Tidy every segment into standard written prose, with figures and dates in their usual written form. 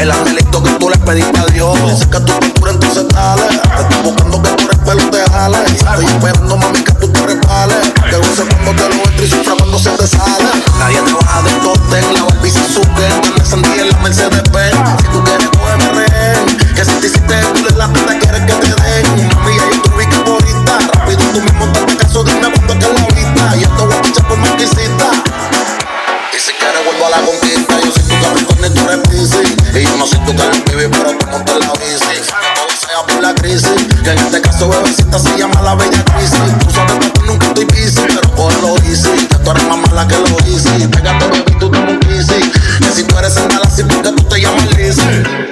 El angelito que tú le pediste a Dios. Dice que tú pintura en tus setales. Te estoy buscando que tu recuerdo te jale. Estoy esperando, mami, que tú te repales. Que goce cuando te lo entres y sufra cuando se te sale. Nadie te baja del cóctel. La Barbie se suque. Yo me sentí en la Mercedes Benz. Si tú quieres, cógeme rehén. Que si te hiciste tú eres la que te quieres que te den. Mami, ya yo tuve que bonita. Rápido tú mismo te haces caso. Dime cuánto es que la vista. Y esto voy a pinchar por más que hiciste. Y si quieres vuelvo a la conquista. Yo soy tu cabrón y tú eres bici. Y yo no soy tu gran baby, pero te monté la bici. Todo sea por la crisis. Que en este caso bebecita se llama la bella crisis. Tú sabes que aquí nunca estoy busy, pero cógelo easy. Que tú eres más mala que lo easy. Pégate baby, tú te un crisis. Que si tú eres en Dallas, ¿por qué tú te llamas Lizzy?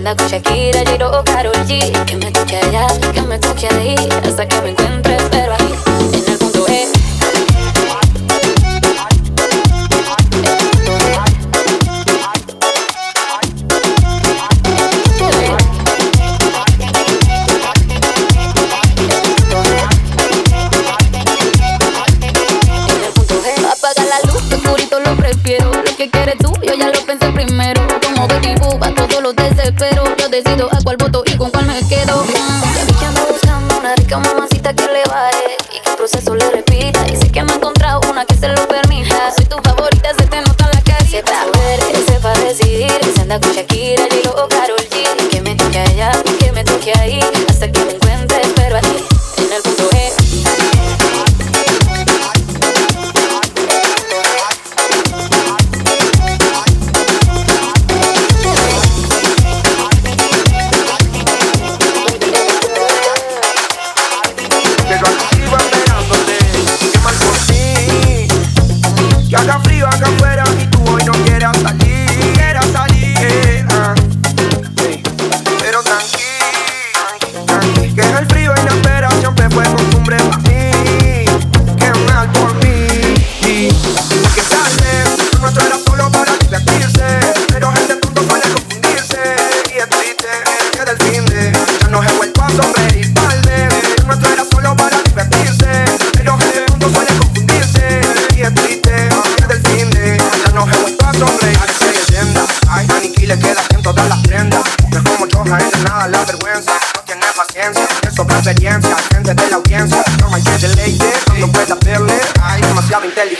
anda con Shakira, J-Lo o Karol G. Que me toque allá, que me toque ahí, hasta que me encuentre, pero ahí, en el punto E. Decido a cuál voto y con cuál me quedo. Ya vi que ando buscando una rica mamacita que le baje y que el proceso le repita. Y sé que me he encontrado una que se lo permita. Soy tu favorita, se te nota la carita. Ese pa' ver, ese pa' decidir. Se anda con Shakira, J-Lo o Karol G. Y que me toque allá, y que me toque ahí, hasta que me encuentre, espero a ti, en el punto G.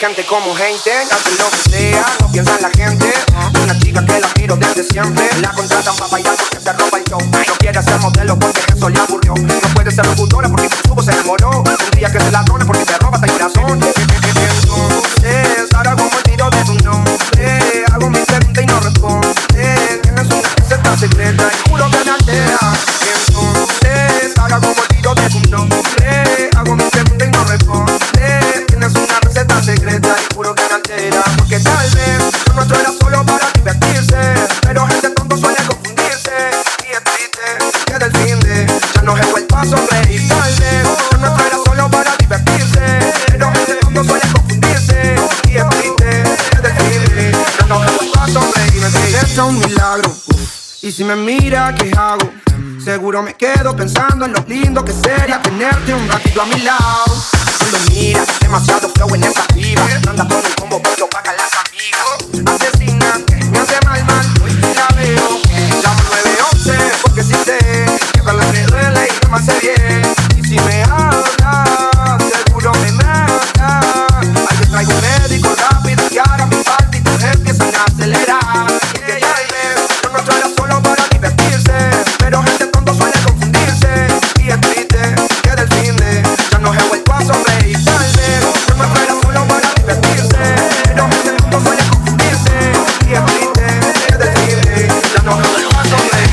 Gente como gente, hace lo que sea, no piensa en la gente. Una chica que la tiro desde siempre, la contratan para bailar porque se roba el show. No quiere ser modelo porque eso le aburrió. No puede ser locutora porque su tubo se enamoró. Un día que se ladrone porque se roba hasta el corazón. Entonces, ahora como el tiro de tu nombre, hago mi pregunta y no responde. Tienes una receta secreta y juro que la altera. Entonces, ahora como el tiro de tu nombre, hago mi pregunta y no responde. Tienes una receta secreta y juro que no altera. Porque tal vez lo nuestro era solo para divertirse, pero gente tonto suele confundirse. Y es triste que del fin de ya nos dejó el paso hombre. Y tal vez lo nuestro era solo para divertirse, pero gente tonto suele confundirse. Y es triste que del fin de ya nos dejó el paso hombre. Y me dice es un milagro. Y si me mira, ¿qué hago? Seguro me quedo pensando en lo lindo que sería tenerte un ratito a mi lado. Cuando miras, demasiado flow en esa piba. Anda con el combo, pero paga las amigas. Asesina, que me hace mal, hoy la veo. Llamo 911, porque sí sé que para la que duele y no me hace bien. Y si me hablas, seguro me mata. Ahí te traigo un médico rápido y ahora mis palpitos empiezan a acelerar. Porque ya veo, yo no estoy la solo para divertirse, pero gente tonto suele confundirse. Y es triste que del fin de ya no he vuelto a sonreír. Tal vez yo me fuera solo para divertirse, pero gente tonto suele confundirse. Y es triste que del fin de ya no he vuelto a sonreír.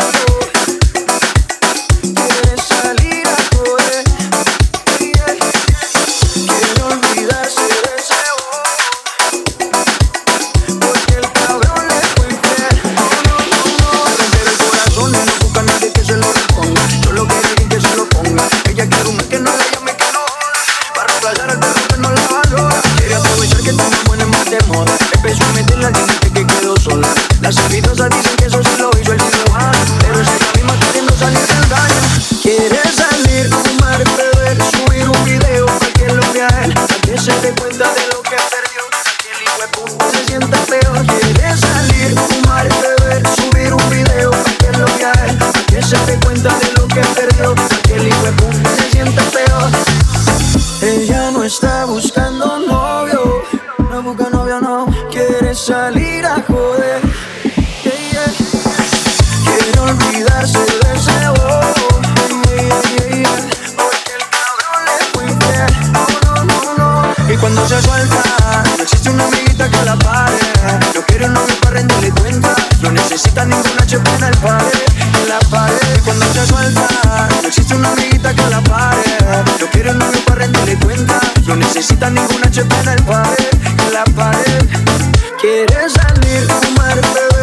Ella me está buscando, no, no. Quiere salir a correr. Quiere olvidarse de ese porque el cabrón le fue infiel. No. A romper el corazón y no busca a nadie que se lo responda. Solo quiere alguien que se lo ponga. Ella quiere un mes que no la llame, que no joda. Para regalar al perro que no la valora. Quiere aprovechar que estamos buenas más de moda. Empezó a meter la gente que quedó sola. Las envidiosas dicen que eso sí lo hizo el cirujano, pero es ella misma queriendo salir del daño. Quiere salir, fumar, beber, subir un video para que lo vea él, para que se dé cuenta de lo que perdió, que el hijo de puta se sienta peor. Quiere salir, fumar, beber, subir un video para que lo vea él, para que se dé cuenta de lo que perdió, que el hijo de puta se sienta peor. Ella no está buscando novio, no busca novio, no. Quiere salir a joder, yeah, yeah. Quiere olvidarse de ese bobo, yeah, yeah, yeah. Porque el cabrón le fue infiel, oh, no. Y cuando se suelta, no existe una amiguita que la pare. No quiere un novio para rendirle cuenta, no necesita ninguna chepa en el pared, en la pared. Y cuando se suelta, no existe una amiguita que la pare. No quiere un novio para rendirle cuenta, no necesita ninguna chepa en el pared, en la pared. Quiere salir, fumar, beber.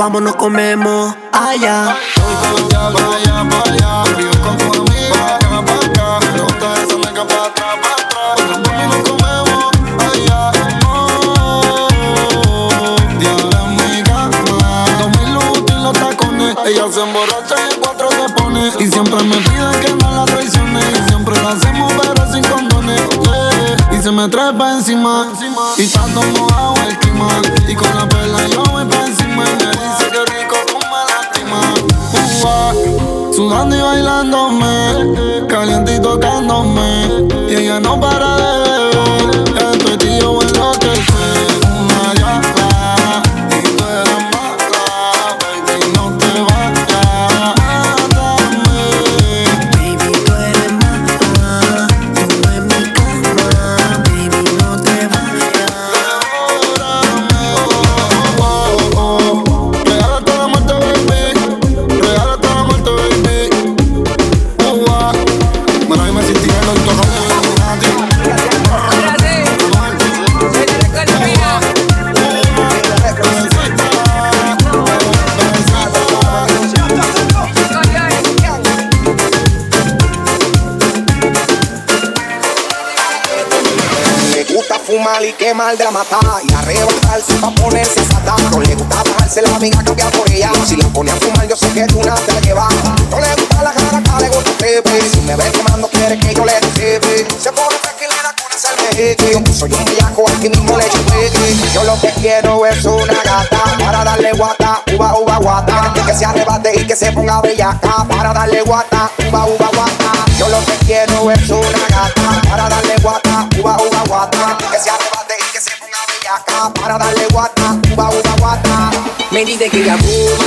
vamos, nos comemos allá. Voy pa' allá, pa' allá, pa' allá. Vive con tu amiga, acá, pa' acá. Me gusta esa nega pa' atrás, pa' atrás. Vamos, nos comemos allá. Oh, diabla mi gana. 2000 luces y los tacones. Ella se emborracha y en 4 se pone. Y siempre me piden que no la traicione. Y siempre la hacemos pero sin condones. Yeah. Y se me trae pa' encima. Y tanto mojado el clima. Y con la perla yo voy pa' encima. Y me dice que rico tú me lastimas. Sudando y bailándome, caliente y tocándome. Y ella no para de beber. Estoy tío en lo que sé. Una llata y tú eres mala. Baby, no te vayas, mátame. Baby, tú eres mala. Tú en mi cama. Baby, no te vayas. Regálate la muerte, baby. Regálate la muerte, baby. Bueno, ahí me asistí en el torno. Le gusta fumar y quemar de la matada. Y arrebatarse pa' ponerse sata. No le gusta bajarse la amiga, cambiar por ella. Si la pone a fumar yo sé que tú una te la llevas. No le gusta la cara, acá le gusta tripe. Si me ve quemando quiere que yo le tripe. Se pone tranquilera con ese almejique. Yo soy un bellaco, aquí mismo le chupeque. Yo lo que quiero es una gata para darle guata, uva, uva, guata. Que se arrebate y que se ponga bellaca para darle guata, uva, uva, guata. Yo lo que quiero es una gata para darle guata, uva, uva, guata. Que se arrebate y que se ponga bellaca para darle guata, uva, uva, guata. Me dice que ella fuma,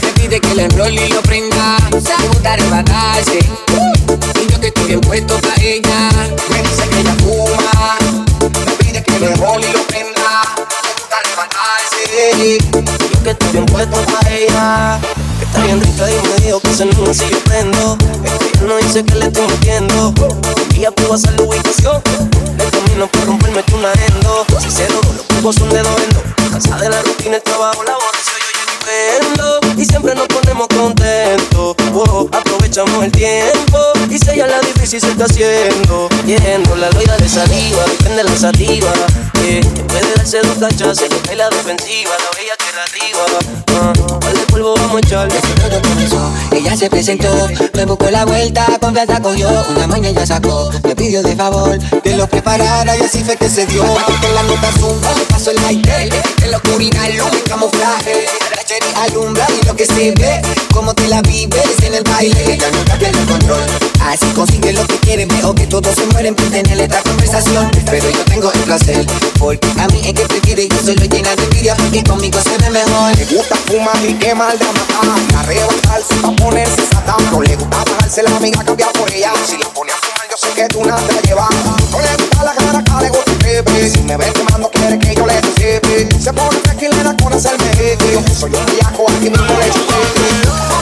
me pide que le enrole y lo prenda. Me gusta arrebatarse y yo que estoy bien puesto pa' ella. Me dice que ella fuma, me pide que le enrole y lo prenda. Me gusta arrebatarse y yo que estoy bien puesto pa' ella. Está bien rica y me dijo que se no si yo prendo. Ella no dice que le estoy mintiendo. Ella pudo hacer la ubicación. Le camino por romperme que una endo. Sincero, los cubos son de doendo. Cansada de la rutina, el trabajo, la hora, soy yo y vendo. Y siempre nos ponemos contentos. Oh, aprovechamos el tiempo. Y si ella la difícil se está haciendo. Yendo la loira de saliva, depende la sativa. En vez de darse dos cachas, se le cae la defensiva. La orilla que la arriba. Vale, polvo vamos a echarle. Todo comenzó, ella se presentó. Me buscó la vuelta, confianza cogió. Una maña ya sacó, me pidió de favor que lo preparara y así fue que se dio. Con la nota zumba, le paso el lighter. En la oscuridad, luz y camuflaje. La cherry alumbra y lo que se ve. Como te la vives en el baile. Ella nunca pierde el control. Así consigue lo que quiere. Veo que todos se mueren por tener esta conversación. Pero yo tengo el placer, porque a mí es que prefiere. Yo solo llena de envidia porque conmigo se ve mejor. Le gusta fumar y quemar de matar. Y arrebatarse pa' ponerse sata. No le gusta bajarse la amiga, cambiar por ella. Si la pone a fumar yo sé que tú nada te la llevas. No le gusta la cara, acá le gusta el tripe. Si me ve quemando quiere que yo le tripe. Se pone tranquilera con hacerme hippie. Yo soy un viaco, aquí mismo le chupeque. Oh,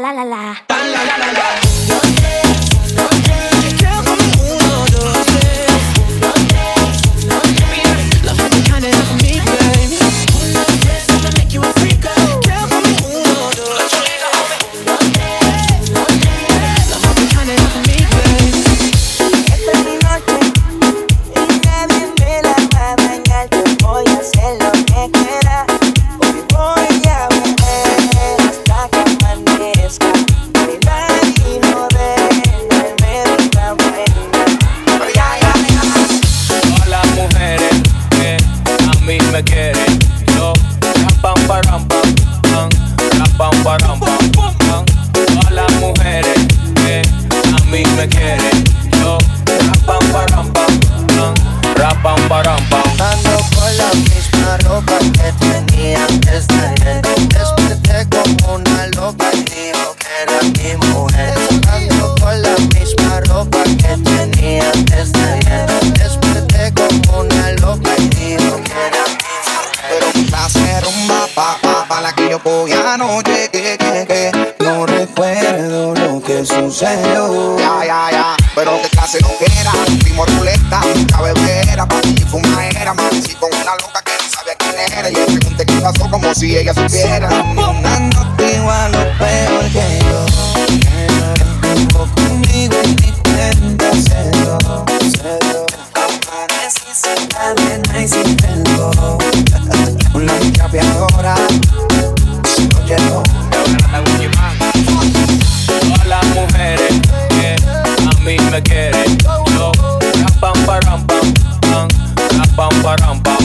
la la la. Si ella supiera, no te igual lo peor que yo. Estuvo conmigo y mi cuenta cero. Amanecí sin cadena y sin pelo. Una chapeadora se lo llevó. Todas las mujeres que a mí me quieren, yo rapam param pam pam, rapam param pam.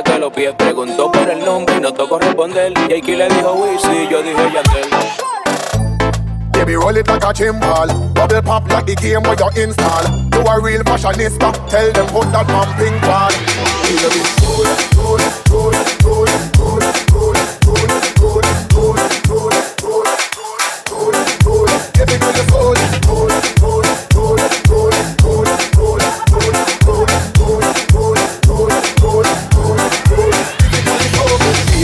Saqué los pies, preguntó por el nombre y no tocó responder. Y aquí le dijo Wizzy, yo dije Yandel. Baby, roll it like a chimbal. Bubble pop like the game where you install. You a real fashionista, tell them put that man pink ball. Baby, roll it, roll it, roll it, roll it, roll it, roll it, roll it, roll it, roll it, roll it, roll it, roll it, roll it. Baby, roll it, roll it, roll it, roll it, roll it, roll it, roll it, roll it, roll it, roll it, roll it.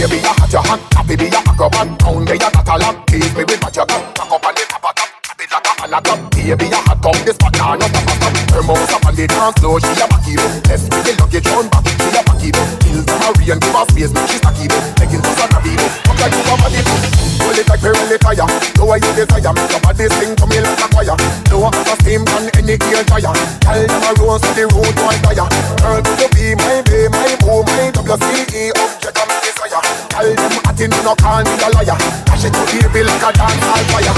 Baby, you're hot, you're hot. Baby, you're Aquaman. Down there, you're not a lot. Tease me with what you got. Back up on the top of top. Baby, like a anagram. Baby, you're hot. Come this back down, up, up, up, up. Her mouth's up on the dance floor. She a backy boo. Let's be the luggage on back. She a backy boo. Heels to Marie and give her space. Make she stacky boo. Taking to Saturday boo. Fuck like you a money boo. Roll it like me really tire. Know what you desire. Make your body sing to me like a choir. Know I have a steam on any ear tire. Tell them I rose to the road to fire. Girl, could you be my babe, my boo, my WCE object of my desire? Tell them at it, no call me a liar. Dash it to the bill like a dance all fire.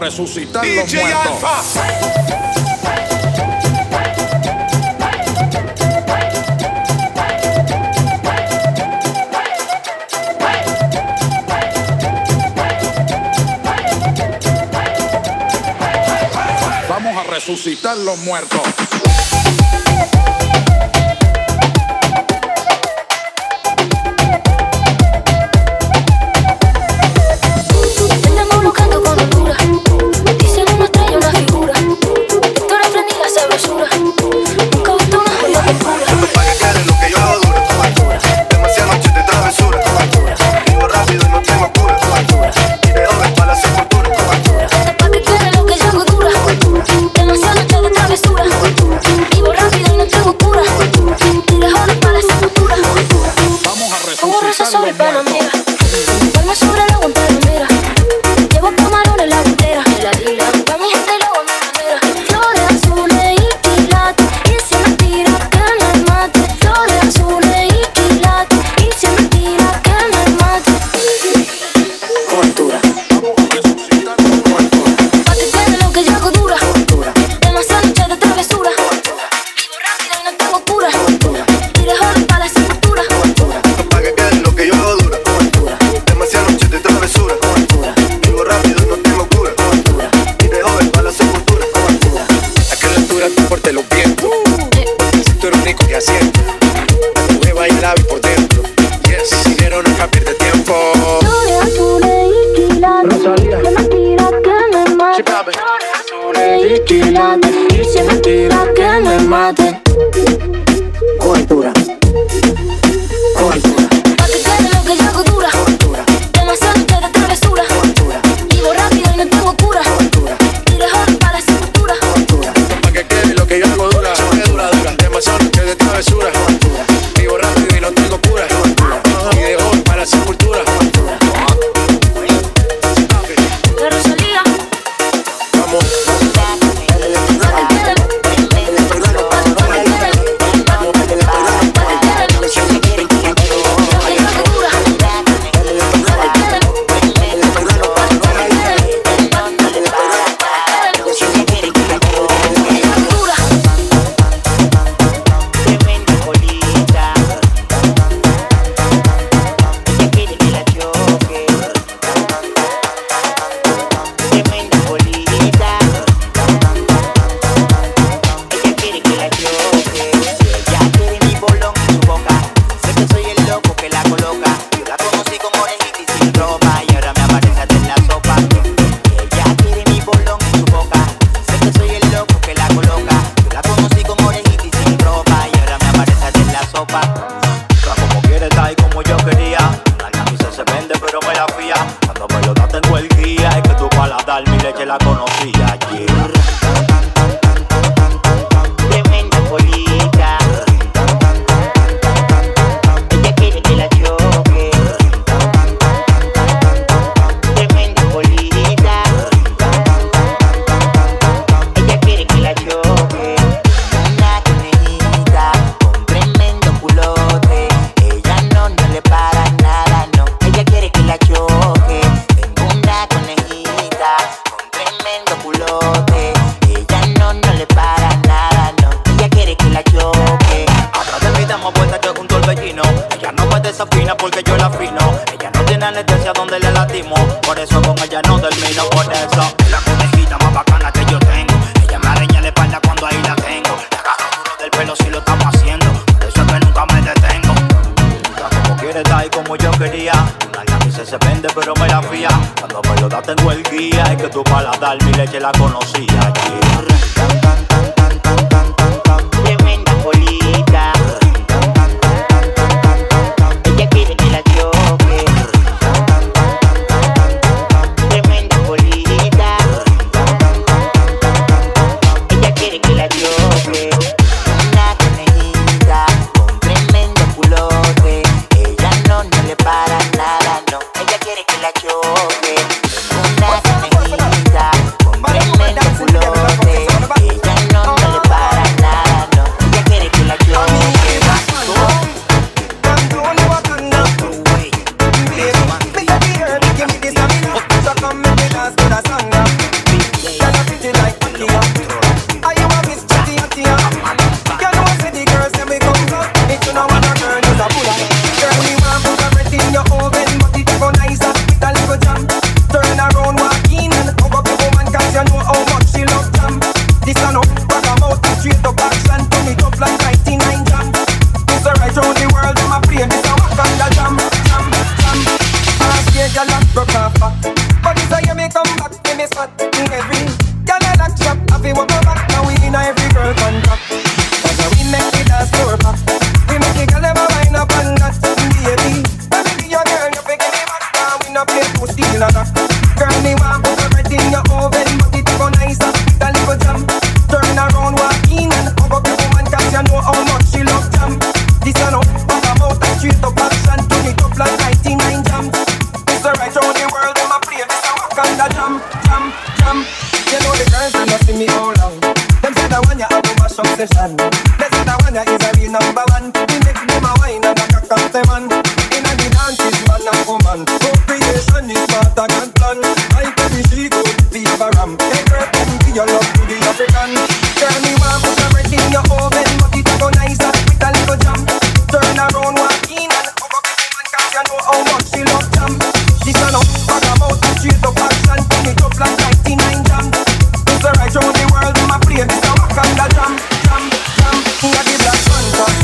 Resucitar los muertos. resucitar los muertos. man. Procreation is part of God's plan. I can be she could leave a ram. Take her and be your love to the African. Turn me warm, put the bread in your oven. But it go nicer with a little jam. Turn around, walk in and cover up the man. Cause you know how much she loves jam. She turn up, bag her mouth, and she's the passion. Turn it up like 99 jam. It's the right round the world, I'm a play. This a Wakanda jam, jam, jam. Who are the black man?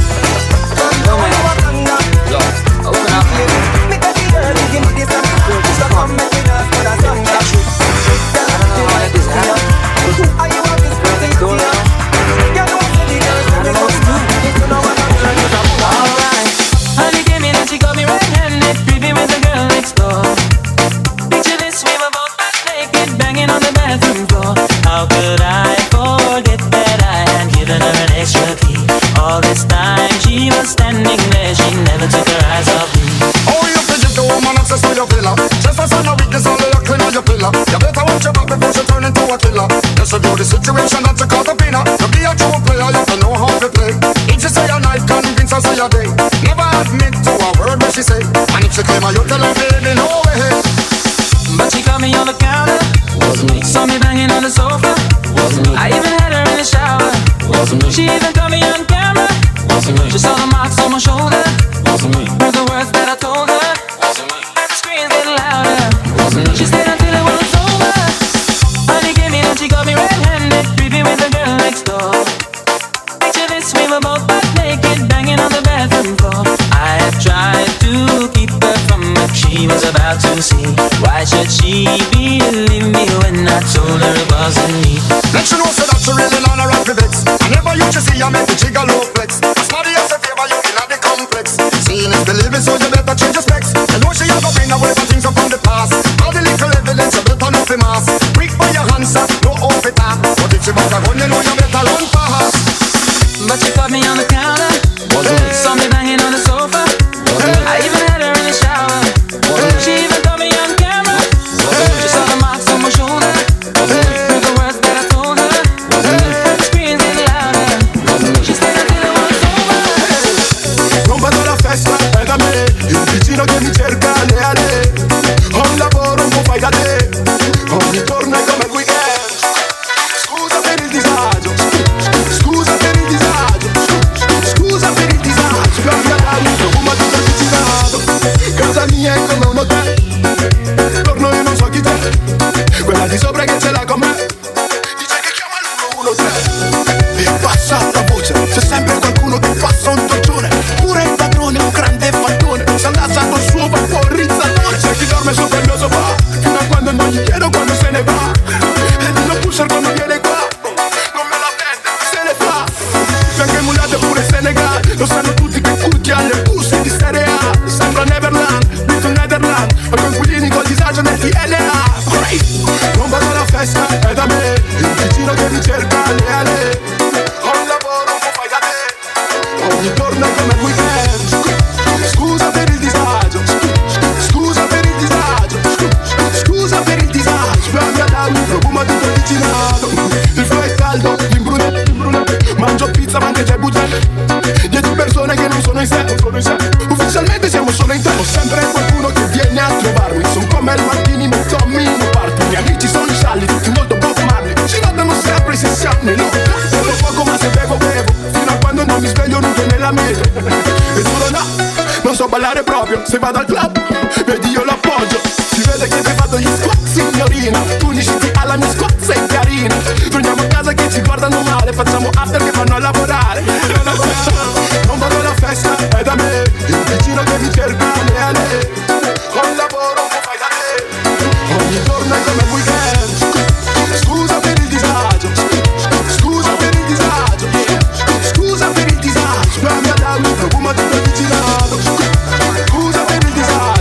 Se vado al club, vedi io l'appoggio. Si vede che ti fatto gli squat, signorina. Tu unisciti alla mia squat, sei carina. Torniamo a casa che ci guardano male. Facciamo after che vanno a lavorare. Non vado alla festa, è da me. Il vicino che mi cerca, le lei. Con il lavoro un po' fai da te. Ogni giorno è come il weekend. Scusa per il disagio. Scusa per il disagio. Scusa per il disagio. Per me da lui, profumo di vicinato. Scusa per il disagio.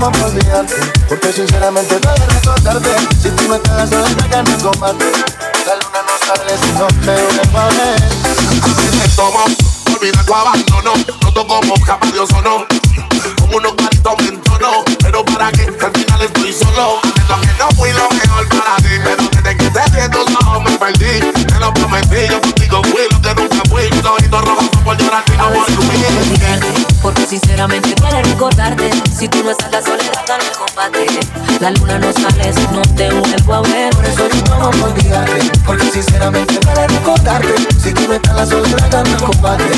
vamos a olvidarte, porque sinceramente no hay recordarte. Si tú no estás, solo entregan el combate. La luna no sale si no te unes pa' ver. Así me tomo, olvida tu abandono. Noto como jamás Dios sonó, como unos palitos me entono. Pero para qué, que al final estoy solo. De lo que no fui lo mejor para ti, pero desde que te vi en tus ojos me perdí. Te lo prometí, yo contigo fui lo que nunca fui. Tus ojitos rojos son por llorar y no por dormir. Porque sinceramente duele recordarte. Si tú no estás, la soledad gana el combate. La luna no sale si no te vuelvo a ver. Por eso yo no voy a olvidarte, porque sinceramente duele recordarte. Si tú no estás, la soledad gana el combate.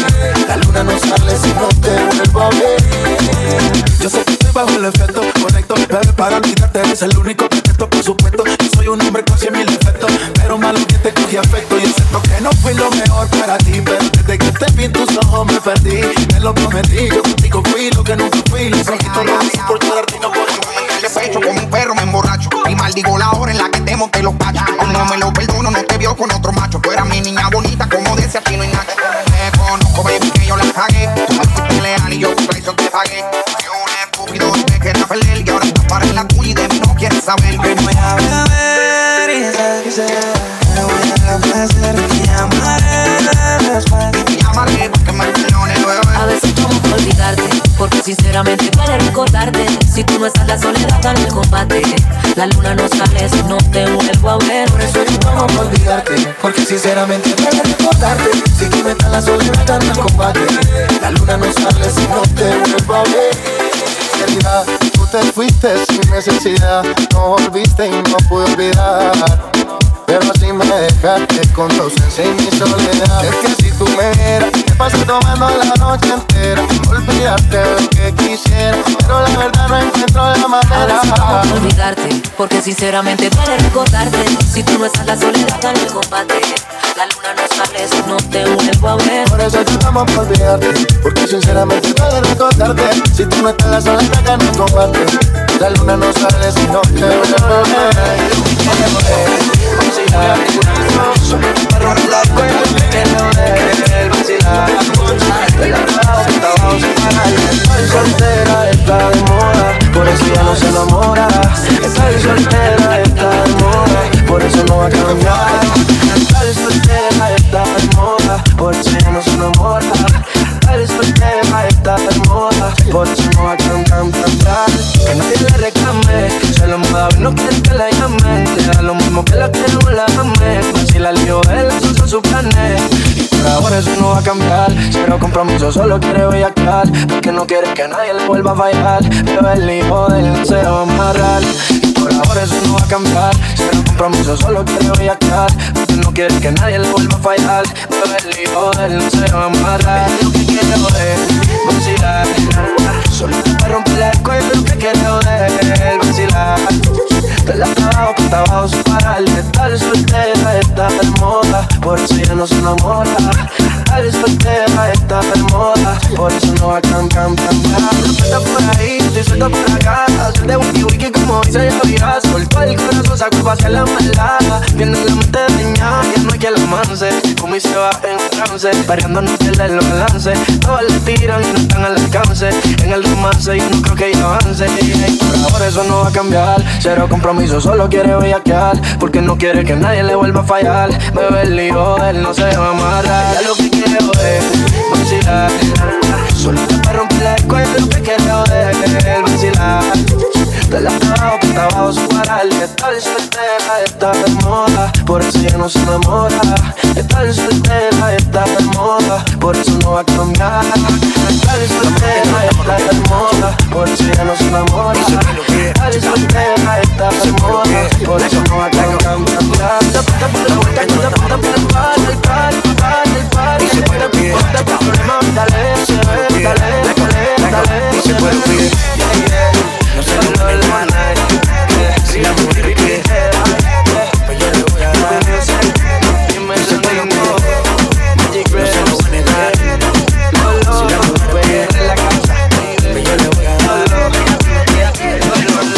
La luna no sale si no te vuelvo a ver. Yo sé que estoy bajo el efecto, correcto, bebé, para olvidarte eres el único perfecto, por supuesto. Yo soy un hombre con 100,000 defectos, pero malo que te cogí afecto. Yo sé que no fui lo mejor para ti, pero desde que te vi en tus ojos me perdí. Me lo prometí, yo contigo fui lo que nunca fui. Los ojitos no hice por llorarte y no por el despecho, como un perro me emborracho y maldigo la hora en la que te monté los pachos. Aún no me lo perdono, no te vio con otro macho. Tú eras mi niña bonita, como decía, aquí no hay nada. Te conozco, baby, que yo la cagué. Tú me fuiste leal y yo tu traición te pagué. Te queda perder y ahora estás para en la tuya y de mí no quieres saber. Hoy voy a beber y ser, me voy a enloquecer y amaré después. Y amaré porque me perdone, bebé. A veces como que olvidarte, porque sinceramente duele recordarte. Si tú no estás, la soledad gana el combate. La luna no sale si no te vuelvo a ver. Por eso yo no voy a olvidarte, porque sinceramente duele recordarte. Si tú no estás, la soledad gana el combate. La luna no sale si no te vuelvo a ver. Tú te fuiste sin necesidad, no volviste y no pude olvidar. Pero así me dejaste con tu ausencia y mi soledad. Es que si tú me vieras, te pasé tomando la noche entera. Olvidarte de lo que quisiera, pero la verdad no encuentro la manera. A veces olvidarte, porque sinceramente duele recordarte. Si tú no estás, la soledad gana el combate. La luna no sale si no te vuelvo a ver. Por eso yo no voy a olvidarte, porque sinceramente duele recordarte. Si tú no estás, la soledad gana el combate. La luna no sale si no te vuelvo a ver. Vacilar, soy un perro en la cueva. En lo de él vacilar, del lado hasta abajo sin parar. Estoy soltera, está de moda, por eso ya no se enamora. Estoy soltera, está de moda, por eso no va a cambiar. Estoy soltera, está de moda, por eso ya no se enamora. Estoy soltera, está de moda, por eso no va a cambiar. Que nadie le reclame, se lo mueve, no quiere que la llame. Te da lo mismo que la quiero. La amé, si la lió, él asustó sus planes. Y por ahora eso no va a cambiar. Cero compromiso, solo quiere bellaquear. Porque no quiere que nadie le vuelva a fallar. Pero el hijo de él no se va a amarrar. Y por ahora eso no va a cambiar. Cero compromiso, solo quiere bellaquear. Porque no quiere que nadie le vuelva a fallar. Pero el hijo de él no se va a amarrar. Lo que quiero es vacilar. Solo para romper la escuela. Lo que quiero es vacilar. De la trabajo que está abajo sin parar. Estar soltera está hermosa, por eso ya no se enamora. Estar soltera está hermosa, por eso no va a cambiar. Suelta por ahí, estoy suelta por acá. Soy de wiki wiki como dice Javier. Soltó el corazón, sacó pa' hacer la maldad. Viene la mente dañada, ya no hay que la manse. Como y se va en trance, variando no se le lo balance. Todas le tiran y no están al alcance. En el romance y no creo que ella avance. Por ahora eso no va a cambiar. Cero compromiso, solo quiere bellaquear. Porque no quiere que nadie le vuelva a fallar. Bebé, el hijo de él no se va a amarrar. Ya lo que quiero es vacilar. Solo para romper la escuela. Lo que quiero es vacilar. De la trabajo que está abajo sin parar. Estar soltera está de moda, por eso ya no se enamora. Estar soltera está de moda, por eso no va a cambiar. Estar soltera está de moda, por eso ya no se enamora. Estar soltera está de moda, por eso no va a cambiar. La puta por la vuelta, la puta por el par, el par, el par, el par. Y se puede olvidar, no hay problema, dale, se ve, dale, se ve. No se lo vuelvo a nadie. Si la mujer quiera, pues yo le voy a dar. Y me sonriendo, Magic Red. No se lo van a dar. Si la mujer quiere la casa, pues yo le voy a dar.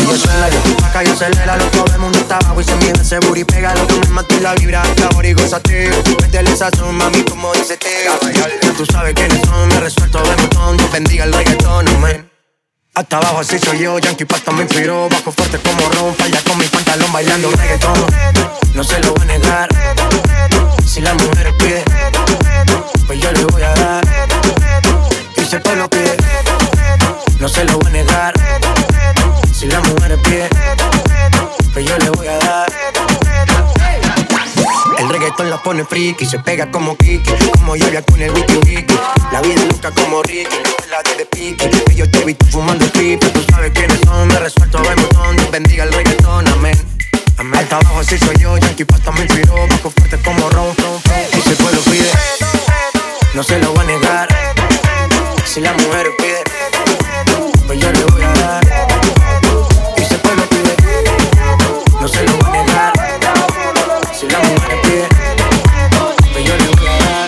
Yo soy la que tú paca y acelera. Lo todo el mundo está abajo y se mide ese booty. Pégalo, tú me matas la vibra. Sabor y gózate. Métele sazón, mami, como dice Teo. Ya tú sabes quiénes son. Me resuelto de montón. Dios bendiga el reggaetón, man. Hasta abajo así soy yo, Yankee Pata me inspiró. Bajo fuerte como Ron, falla con mi pantalón bailando reggaetón. No se lo voy a negar, si la mujer pide, pues yo le voy a dar. Y sepa lo que, no se lo voy a negar, si la mujer pide, pues yo le voy a dar. El reggaetón la pone friki, se pega como Kiki, como yo ya con el wiki wiki. La vida nunca como Ricky, la de piqui. Y yo te vi fumando pipa, tú sabes quiénes son. Me resuelto a ver montón, Dios bendiga el reggaetón, amén. Amén. Hasta abajo así soy yo, Yankee Pasta me inspiró. Bajo fuerte como Ron, y si el pueblo pide, no se lo voy a negar. Si la mujer pide, pues yo le voy a dar. Y si el pueblo pide, no se lo voy a negar. Si la mujer pide, pues yo le voy a dar.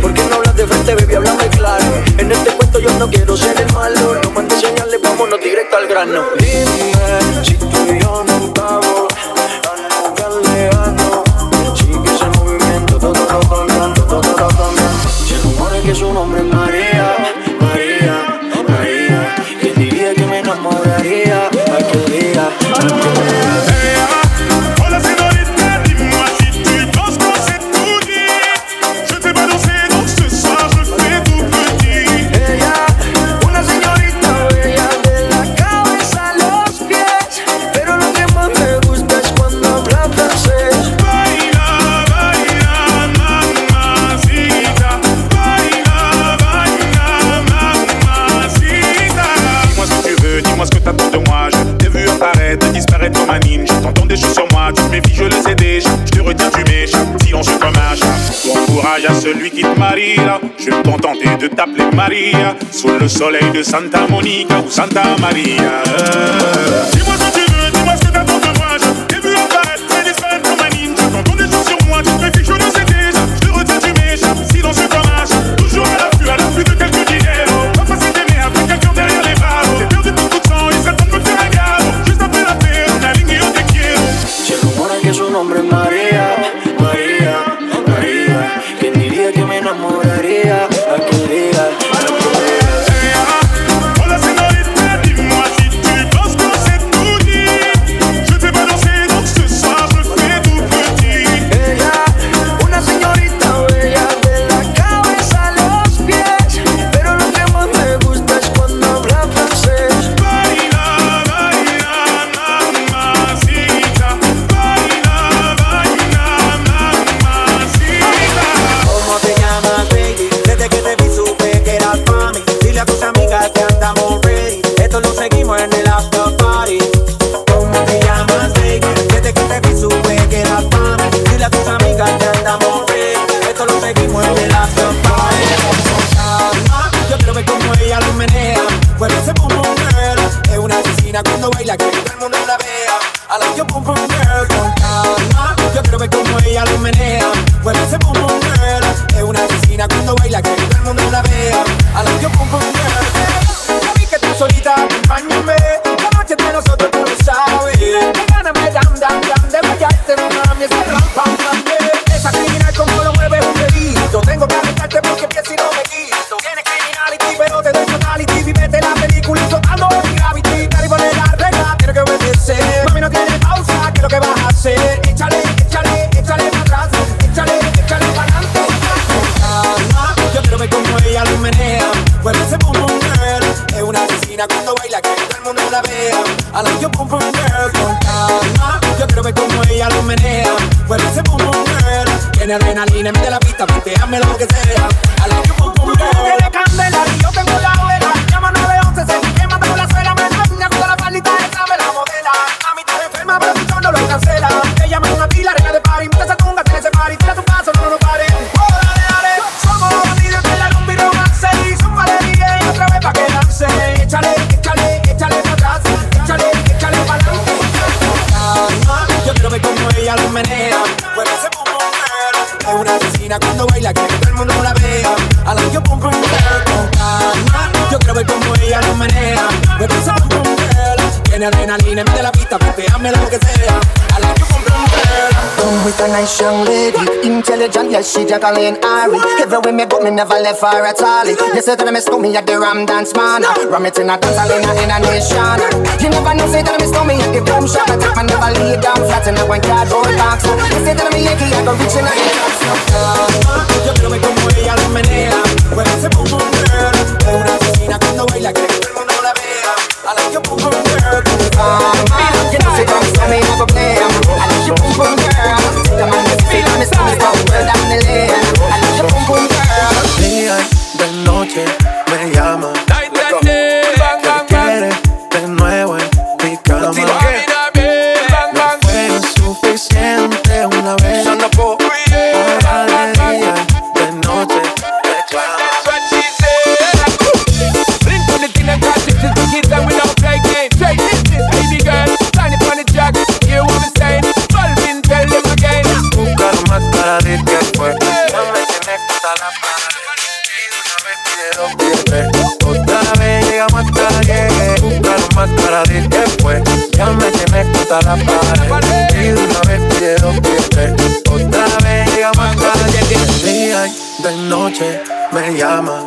Porque no hablas de frente, baby, háblame claro. En este cuento yo no quiero ser el malo. No mandes señales, vamos vámonos directo al grano. Dime si tú y yo no estamos tan, tan lejano. Sigue ese movimiento, todo está cambiando, todo está cambiando. Se rumora que su nombre es María, María, María. ¿Quién diría que me enamoraría aquel día? À celui qui te marie là, je vais me contenter de t'appeler Maria, sous le soleil de Santa Monica ou Santa Maria. Dis-moi ce que tu veux, dis-moi ce que t'attends de moi. J'ai vu apparaître, j'ai disparaître comme un ninja. T'entends des choses sur moi, tu te méfies, je le sais déjà. Je te retiens, tu m'échappes, silencieux comme un chat. Toujours à l'affût de quelques diners. Pas facile d'aimer avec quelqu'un derrière les barreaux. J'ai perdu beaucoup de sang, il serait temps de me faire un garo. Juste après la paix, on a ligné au te quiero. Se rumora que su nombre es Maria, Maria. She juggling Ari. Everywhere me go, me never left her at all. You say that I miss me at the Ram Dance man. Ram it in a dance, in a nation. You never know, say that I miss me at the boom shop. I take my never lay down flat in a one cardboard box. You say that I'm a Yankee, I go reaching out in top. Yo quiero ver como ella lo menea. Mueve ese boom boom girl. Es una asesina cuando baila, quiere que todo el mundo la vea. I like your boom boom girl. You know she comes to me, I go play. I like your boom boom girl. Take a man to feel on me, so it's all well down the lane. I like your boom boom girl. Día de noche me llama. ¿Qué quieres de nuevo en mi cama? No fue suficiente una vez. Ahora de día de noche me llama. Otra vez llegamos hasta la hasta la pared. Y una vez quiero verte, otra vez llegamos hasta el día y de noche me llama.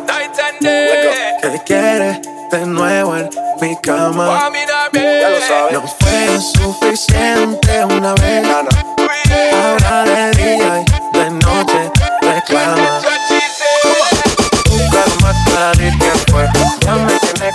¿Qué quieres de nuevo en mi cama? Ya lo sabes. No fue suficiente una vez, ahora de día y de noche reclama. Ya me tienes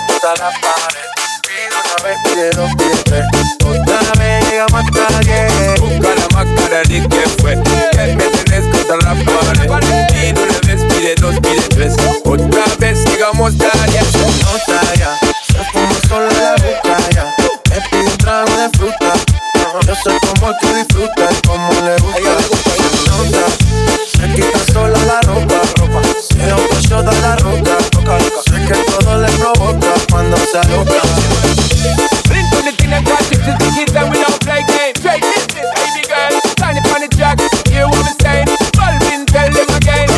contra la pared. Pido una vez, quiero verte, otra vez llegamos hasta ayer. Busca la máscara de que fue. Ya me tienes contra la pared. Pido una vez, pide dos, pide tres, otra vez llegamos hasta ayer. Se nota ya, soy como solo la busca ya. Me pide un trago de fruta. Yo soy como el que disfruta y como le gusta. Se nota, se quita sola la ropa. Se opuso de la roca. Sé que todo le provoca cuando se aloca. Blink on the thing and catch it to the kids and we don't play games. Straight business, baby girl, sign it on the track, hear what I'm saying. Balvin, tell them again.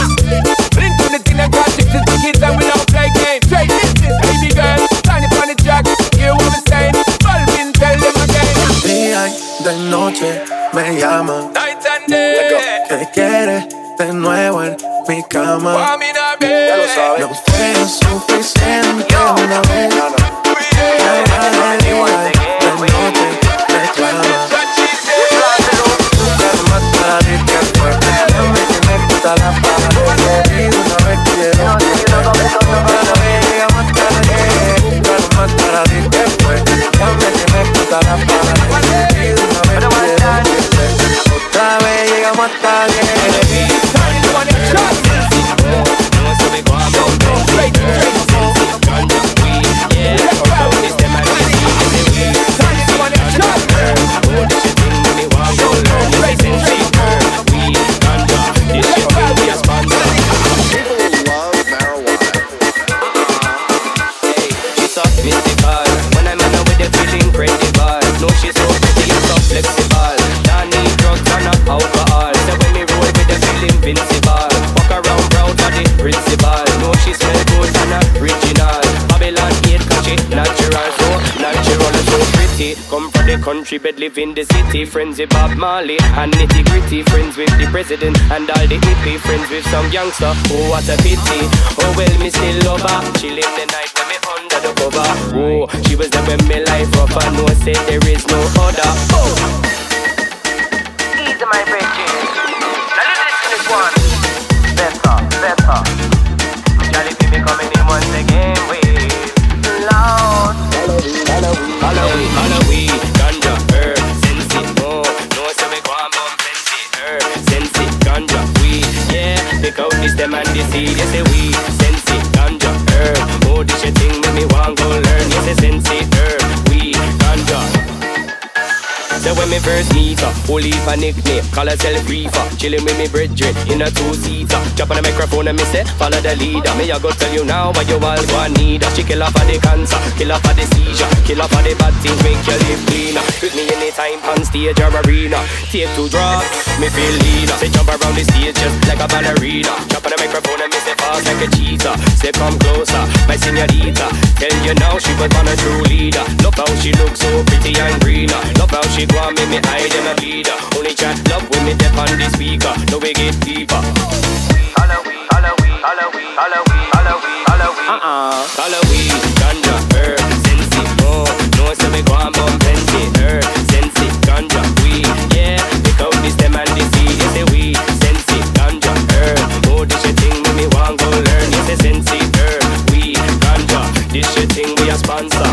Blink on the thing and catch it to the kids and we don't play games. Straight business, baby girl, sign it on the track, hear what I'm saying. Balvin, tell them again. Día y de noche me llama. Night and day. ¿Qué quieres de nuevo en mi cama? Ya lo sabes. No fue suficiente una vez. Ahora de día y de noche reclamas. Nunca más paré que fue. Ya me tienes contra la pared. Y una vez quiero verte, otra vez llegamos hasta ayer. Nunca más paré que fue. Ya me tienes contra la pared. Y una vez quiero verte, otra vez llegamos hasta ayer. Country bed live in the city, friends with Bob Marley and nitty gritty, friends with the president and all the hippie, friends with some gangster. Oh, what a pity! Oh well, me still love her. She lived the night when me under the cover. Oh, she was there when me life rough and no say there is no other. Oh, these are my bridges. Now listen to this one. Better. Charlie, be coming in once again with loud. Halloween. Them and the seed, yes, they we sense it, ganja, herb. Oh, this your thing, make me want go learn. Yes, they sense it, herb, we ganja. So when me first meet her, holy for nickname, call herself Reefer. Chilling with me brethren in a two-seater. Drop on the microphone and me say, follow the leader. Me I go tell you now what you all want need. She kill her for the cancer, kill her for the seizure, kill her for the bad things, make your life cleaner. With me anytime on stage or arena, take two drops. Me feel leader. Say jump around the stage just like a ballerina. Jump on the microphone and me say fast like a cheetah. Say come closer, my señorita. Tell you now she was born a true leader. Love how she looks so pretty and greener. Love how she go and make me hide in a bleeder. Only chat love when me dip on the speaker. No we get deeper. Halloween. Halloween, ganja, herb, sensi, oh. No, so me go and bump plenty, herb, sensi, ganja, weed, yeah. Out this them and this seed, yes they we sense it, ganja, herb. Oh this your thing when me want go learn, yes they sense it, herb, we ganja. This your thing we a sponsor.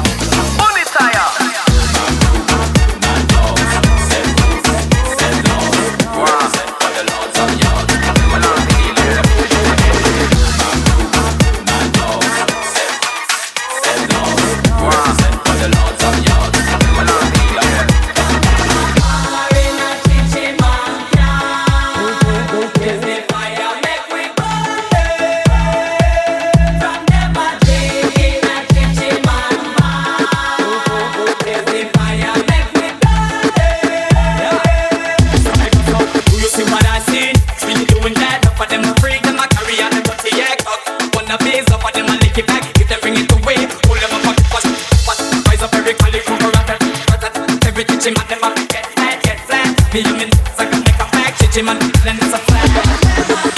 jet flat, me human, I can make a fact, shit, Jim, and it's a flat.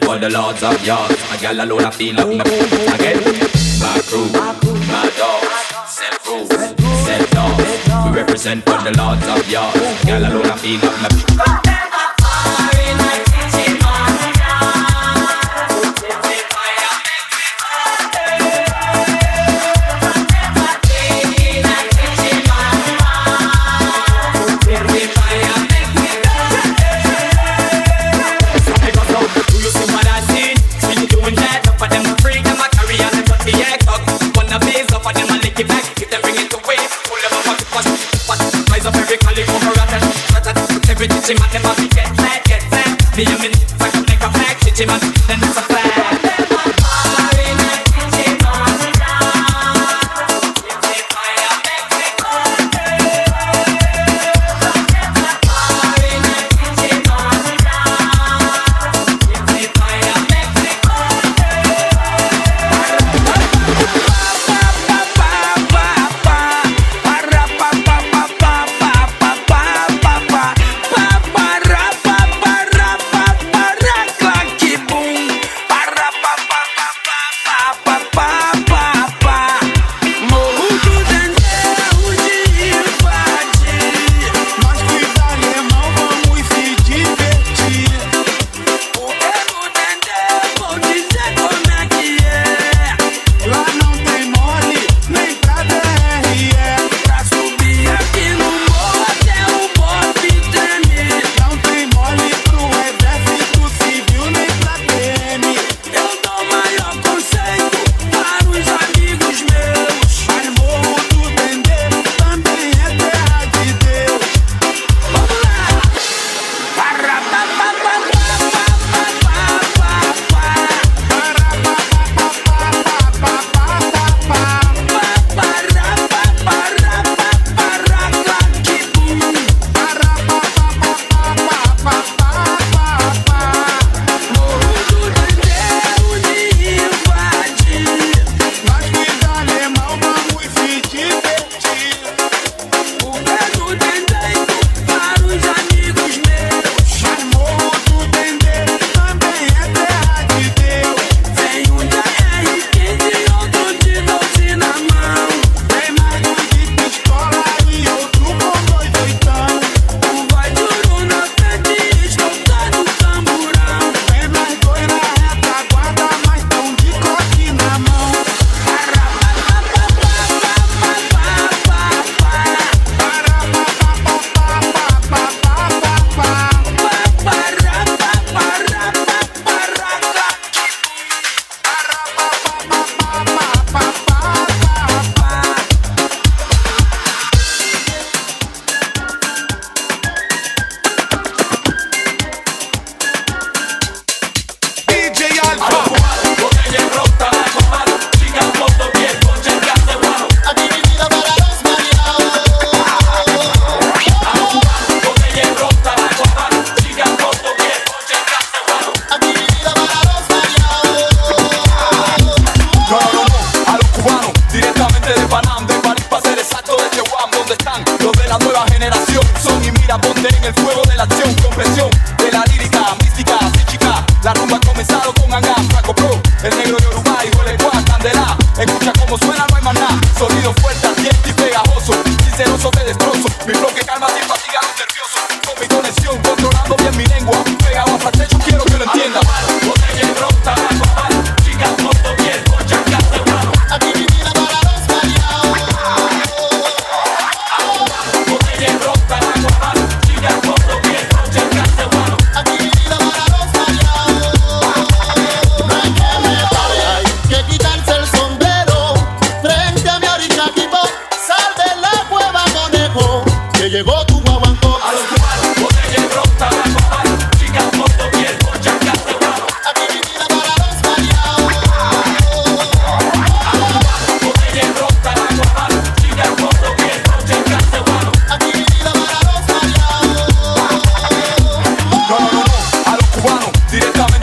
For the lords of yards, a gal alone I feel like my again. My crew, my dogs, set rules, set dogs. We represent for the lords of yards, a gal alone I feel like my. She might never be get flat, me and me, I can make a fact, she might then it's a fact.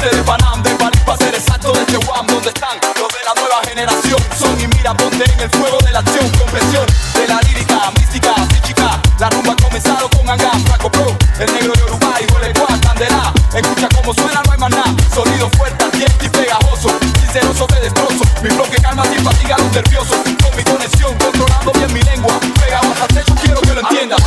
gente de Panam, de París para ser exacto, de Tehuam, donde están los de la nueva generación. Son y mira ponte en el fuego de la acción, compresión de la lírica, mística, psíquica. La rumba comenzaron con Anga, Franco Pro, el negro de Uruguay, Joleguá, Candela. Escucha como suena, no hay más nada, sonido fuerte, ardiente y pegajoso. Sinceroso te destrozo, mi bloque calma sin fatiga a los nerviosos. Con mi conexión, controlando bien mi lengua, pegado hasta el techo, quiero que lo entiendas.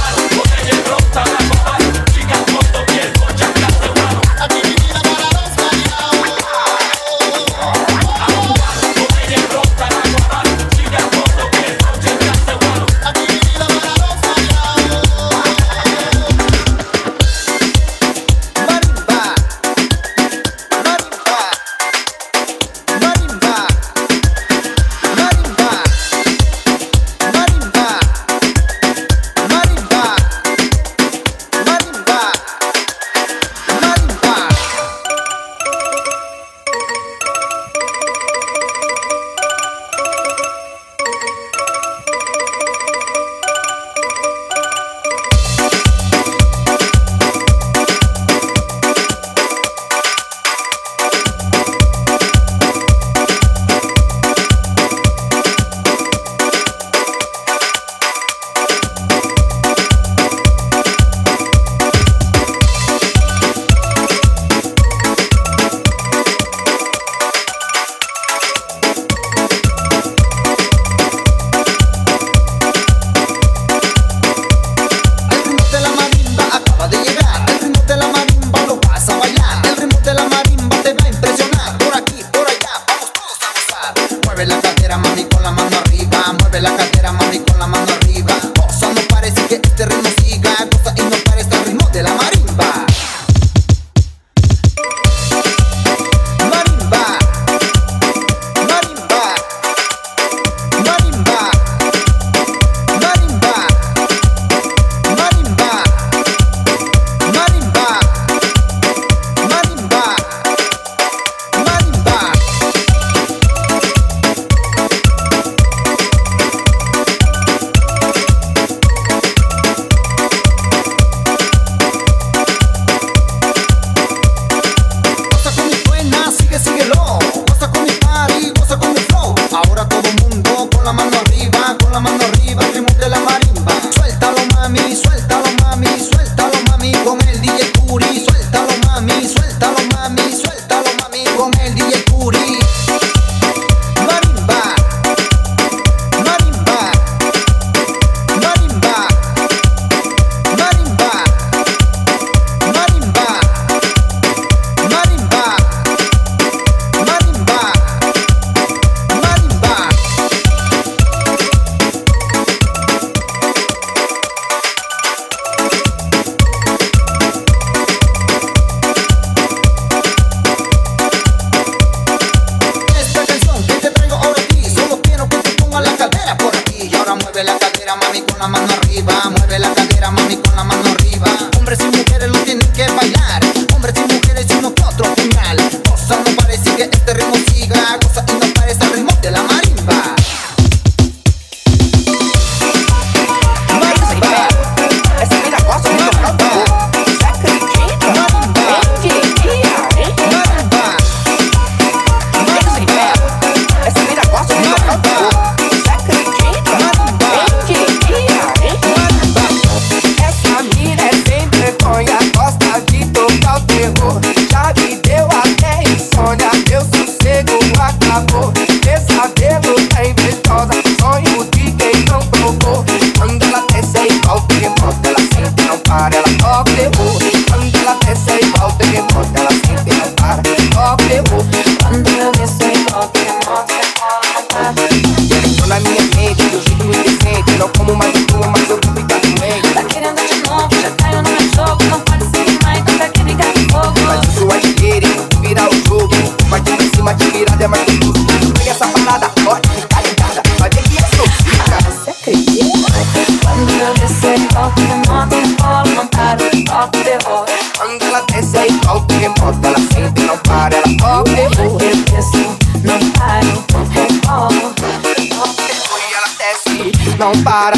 Não paro,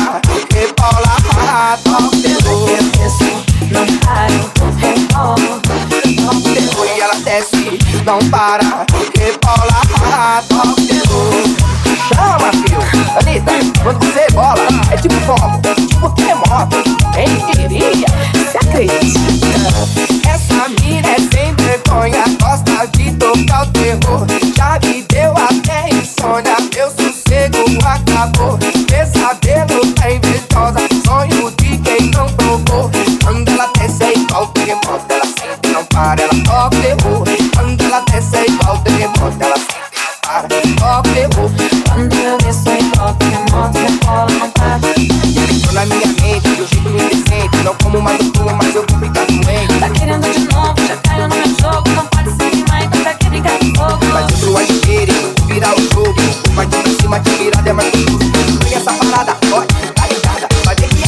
rebola, top, terror. E ela desce, não para, que bola para top de luz. Chama, filho, Anitta, quando você bola, é tipo fogo, tipo terremoto, quem diria, se acredita. Essa mina é sem vergonha, gosta de tocar o terror, já me deu até insônia, meu sossego acabou. Pesadelo é invejosa, sonho de quem não provou. Quando ela desce é igual terremoto, ela sempre não para, ela só ferrou. Quando ela desce é igual terremoto, ela sempre não para, só ferrou. Quando eu desço é igual terremoto, minha bola não para. Tô na minha mente, do jeito indecente, não como mais eu como, mas eu vou ficar doente. Tá querendo de novo, já caiu no meu jogo, não pode se queimar, então pra que brincar com fogo? Mas eu sou a ligeira, eu vou virar o jogo, eu vou partir pra cima de virada, é mais gostoso. Vem essa parada, pode, tá ligada, vai ter que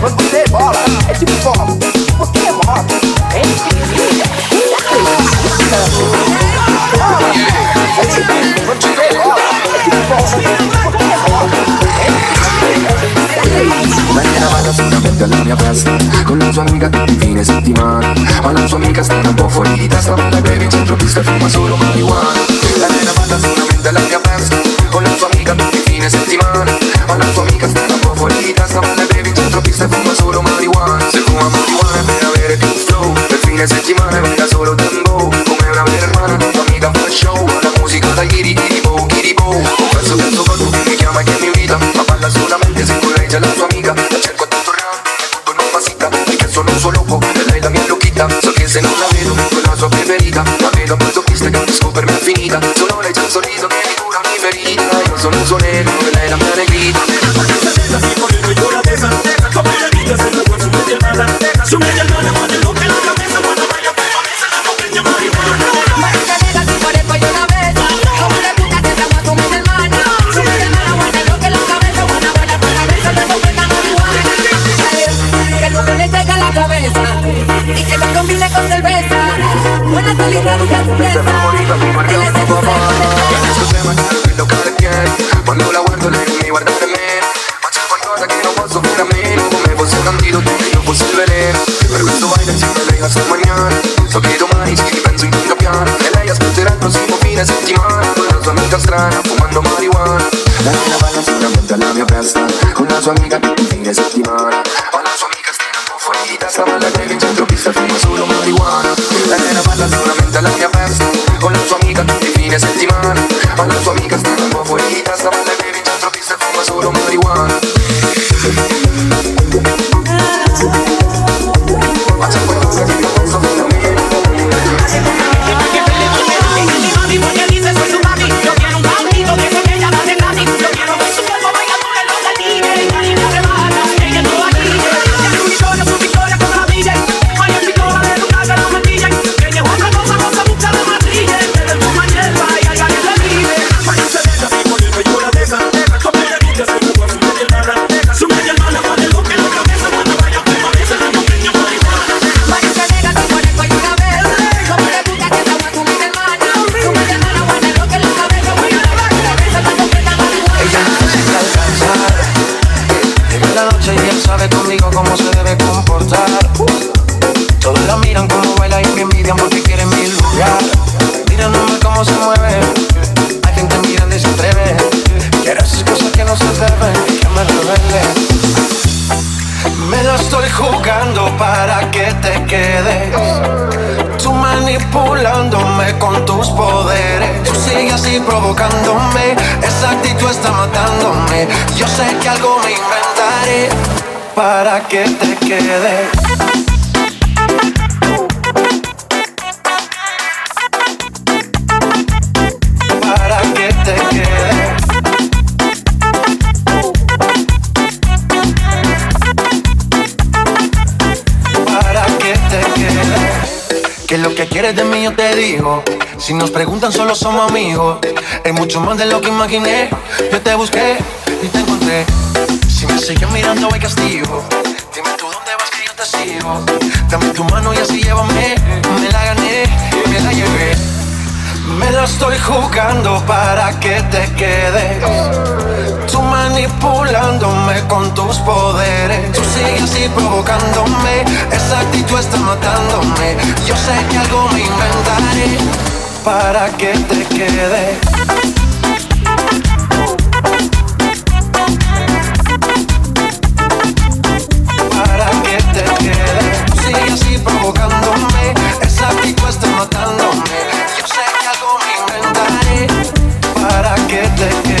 quando você bola, é tipo fogo, tipo terremoto, é infinita, é tipo quando você bola, é tipo fogo, tipo terremoto, é infinita. Ma che la vada sicuramente alla mia festa, con la sua amica tutti i fine settimana, ma la sua amica sta un po' fuori di testa, ma lei beve in centro pista e fuma solo marijuana. La nena vada sicuramente alla mia festa, con la sua amica tutti i fine settimana, ma la sua amica sta un po' fuori di testa, ma lei beve in centro pista e fuma solo marijuana. Se fuma marijuana per avere più flow, per fine settimana venga solo tempo, come una vera hermana la tua amica fa show, la musica da chirichiribo, chiribo. Un pezzo del tuo corpo che mi chiama e che mi invita, ma balla solamente se corregge la tua amica. La cerco tanto raro, tutto non pasita, perché sono un suo loco, e lei la mia loquita. So che se non la vedo, quella sua preferita, la vedo molto triste che disco per me è finita. Solo lei c'è un sorriso che mi cura ogni ferita, io sono un suo nero e lei la mia negrita. Su media hermana, ponte loca en la cabeza, cuando vaya por la mesa, la comprende marihuana. Margarita, si por eso yo una vez, como de puta se tragó a tu media hermana. Su media hermana, ponte loca en la cabeza, cuando vaya por la mesa, la comprende marihuana. Que no se le caiga la cabeza, y que la combine con cerveza. Buena salida, dulce sorpresa, que le seduce con cerveza. Que no se me cae el local de piel, cuando la guardo le digo mi guarda de mí. Faccio qualcosa che non posso fare a meno, come fosse un antidoto. Per questo vai insieme lei a sognare, so che domani ci ripenso in quinta piana, e lei aspetterà il prossimo fine settimana, con la sua amica strana fumando marijuana. La nena balla sicuramente alla mia festa, con la sua amica tutti i fine settimana, ma la sua amica sta un po' fuori di testa, ma lei che in centro pista fuma solo marijuana. La nena balla sicuramente alla mia festa, con la sua amica tutti i fine settimana, ma la sua amica sta un po' fuori di testa, ma lei che in centro pista fuma solo marijuana. Provocándome, esa actitud está matándome. Yo sé que algo me inventaré para que te quedes. Para que te quedes. Para que te quedes. Que lo que quieres de mí yo te digo. Si nos preguntan solo somos amigos. Es mucho más de lo que imaginé. Yo te busqué y te encontré. Si me sigues mirando hay castigo. Dime tú dónde vas que yo te sigo. Dame tu mano y así llévame. Me la gané y me la llevé. Me la estoy jugando para que te quedes. Tú manipulándome con tus poderes. Tú sigues así provocándome. Es esa actitud está matándome. Yo sé que algo me inventaré para que te quede. Para que te quede. Sigue así provocándome. Esa actitud está matándome. Yo sé que algo me inventaré para que te quede.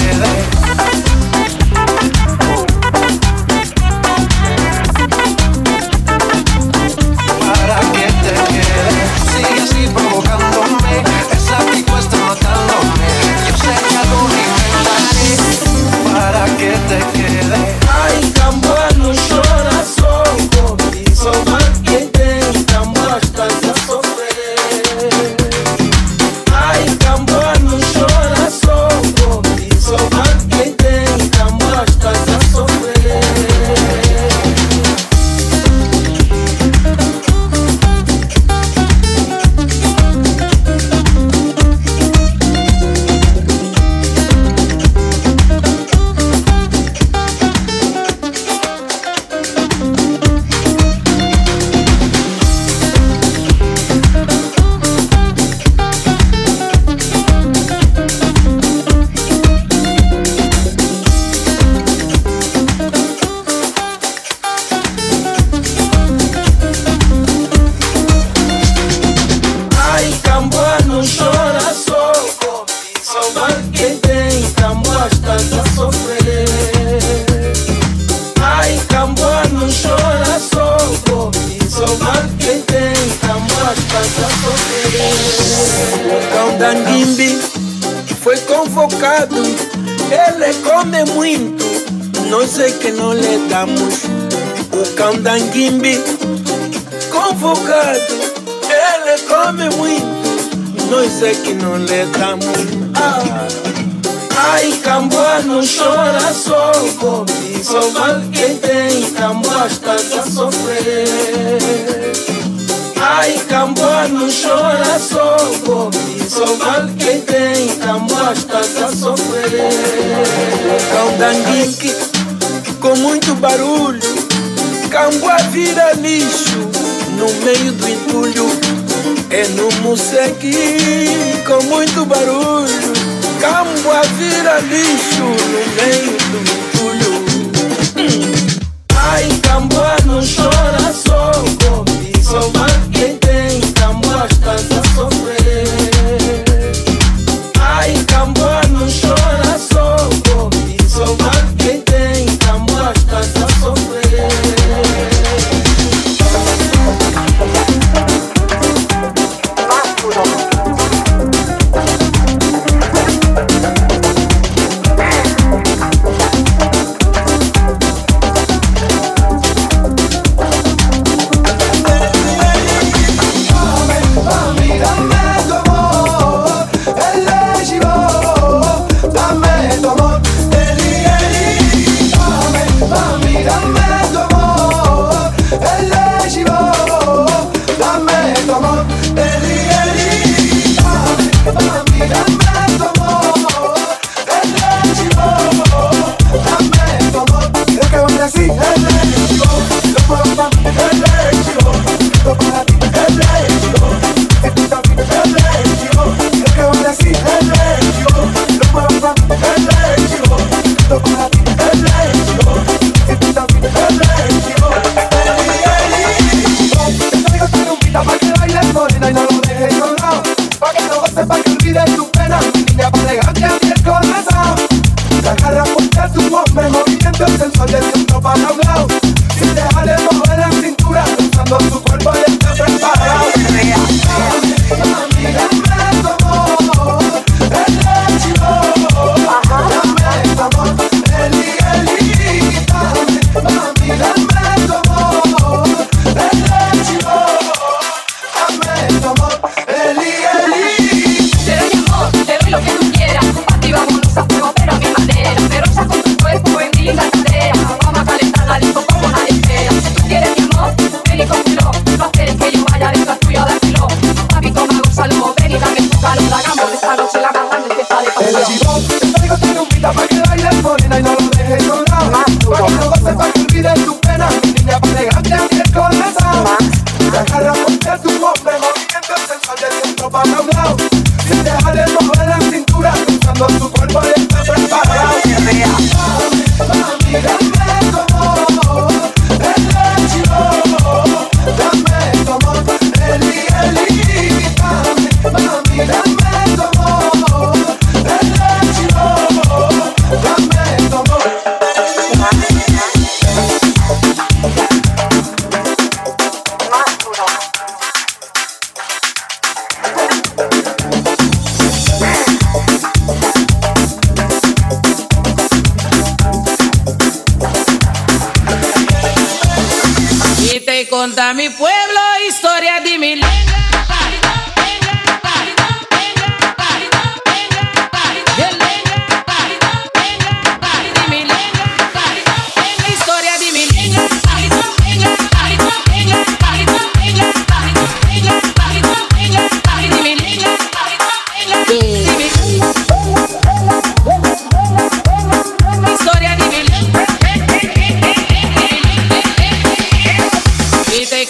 que contar mi pueblo, historia de mi lengua.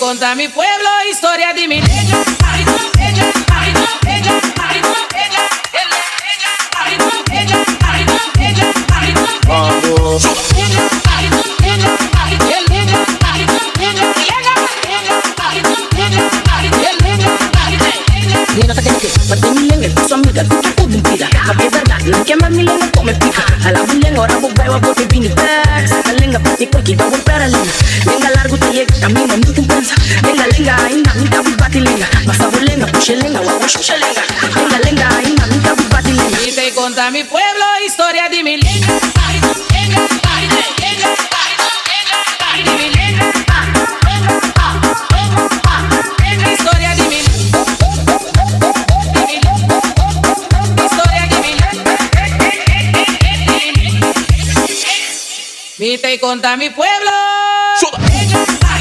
Conta mi pueblo, historia de mi lengua. Ni no te quedes que parte mi lengua, su amiga, tú te puedes tirar. La piedra, la que más mi lengua come pica. A la mi lengua, ahora vos beba, vos te vini bags. La lengua, pati, cualquier va a volver a lengua. Lengua largo te llega, camino, no te pensa. Lengua, lengua, ainda, mi tabu bati lengua. Basta vos lengua, puxe lengua, guapo, chuche lengua. Lengua, lengua, ainda, mi tabu bati lengua. Y te conta mi pueblo, historia de mi lengua. Y te conta mi pueblo. Bye.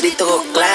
grito claro.